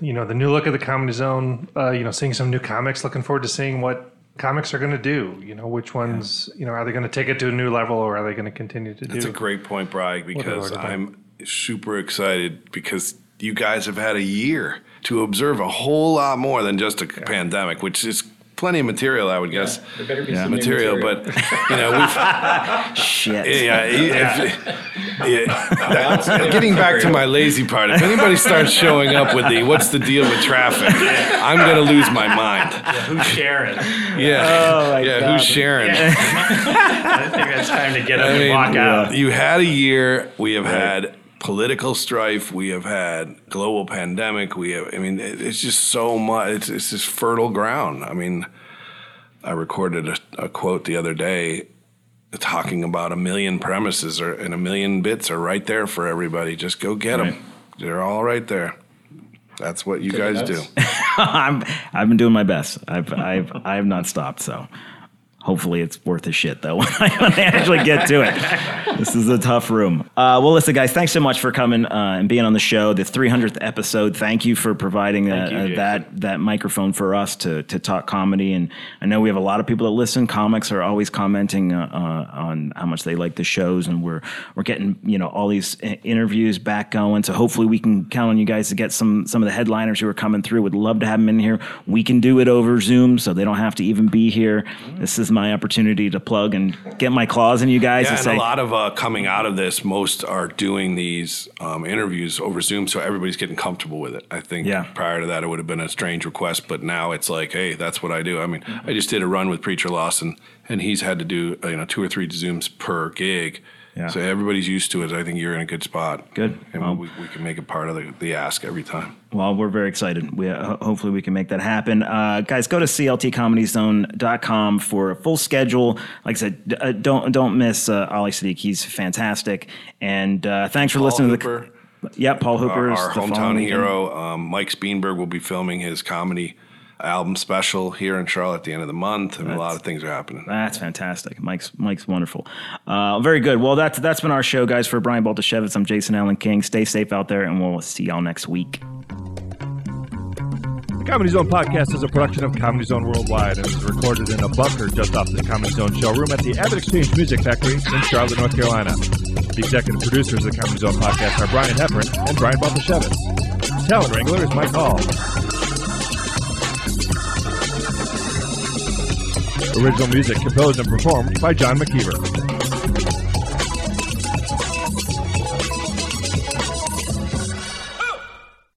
you know, the new look of the Comedy Zone, uh, you know, seeing some new comics, looking forward to seeing what comics are going to do, you know, which ones, yeah. you know, are they going to take it to a new level or are they going to continue to That's do? That's a great point, Brian, because I'm super excited because you guys have had a year to observe a whole lot more than just a yeah. pandemic, which is plenty of material, I would guess. Yeah, there better be yeah. some material, material, but you know, we've shit. Yeah, if, yeah. yeah that's, getting back to my lazy part. If anybody starts showing up with the "What's the deal with traffic?" I'm gonna lose my mind. Yeah, who's Sharon? Yeah, oh, my yeah, God. Who's Sharon? Yeah. I think it's time to get up I mean, and walk out. You had a year. We have right. had political strife. We have had global pandemic. We have, I mean, it's just so much. It's, it's just fertile ground. I mean, I recorded a, a quote the other day talking about a million premises or, and a million bits are right there for everybody. Just go get right. them. They're all right there. That's what you Good guys do. I'm, I've been doing my best. I've, I've, I've not stopped. So hopefully it's worth a shit though when I, when I actually get to it. This is a tough room. Uh, well, listen, guys, thanks so much for coming uh, and being on the show. The three hundredth episode. Thank you for providing uh, you, uh, that that microphone for us to to talk comedy. And I know we have a lot of people that listen. Comics are always commenting uh, uh, on how much they like the shows, and we're we're getting you know all these interviews back going. So hopefully we can count on you guys to get some some of the headliners who are coming through. Would love to have them in here. We can do it over Zoom, so they don't have to even be here. Mm. This is my opportunity to plug and get my claws in you guys. Yeah, and, and say, a lot of uh, coming out of this, most are doing these um, interviews over Zoom, so everybody's getting comfortable with it. I think yeah. prior to that, it would have been a strange request, but now it's like, hey, that's what I do. I mean, mm-hmm. I just did a run with Preacher Lawson, and he's had to do you know two or three Zooms per gig. Yeah. So everybody's used to it. I think you're in a good spot. Good. And well, we, we can make it part of the, the ask every time. Well, we're very excited. We uh, hopefully we can make that happen. Uh, guys, go to C L T comedy zone dot com for a full schedule. Like I said, d- uh, don't don't miss uh, Ali Siddiqui. He's fantastic. And uh, thanks for Paul listening Hooper, to the c- Yeah, Paul Hooper. Our, our hometown hero. Um, Mike Spienberg will be filming his comedy album special here in Charlotte at the end of the month, and that's, a lot of things are happening. That's fantastic. Mike's Mike's wonderful. Uh, very good. Well, that's that's been our show, guys. For Brian Baltashevitz, I'm Jason Allen King. Stay safe out there, and we'll see y'all next week. The Comedy Zone podcast is a production of Comedy Zone Worldwide and is recorded in a bunker just off the Comedy Zone showroom at the Abbott Exchange Music Factory in Charlotte, North Carolina. The executive producers of the Comedy Zone podcast are Brian Heffron and Brian Baltashevitz. The talent wrangler is Mike Hall. Original music composed and performed by John McKeever.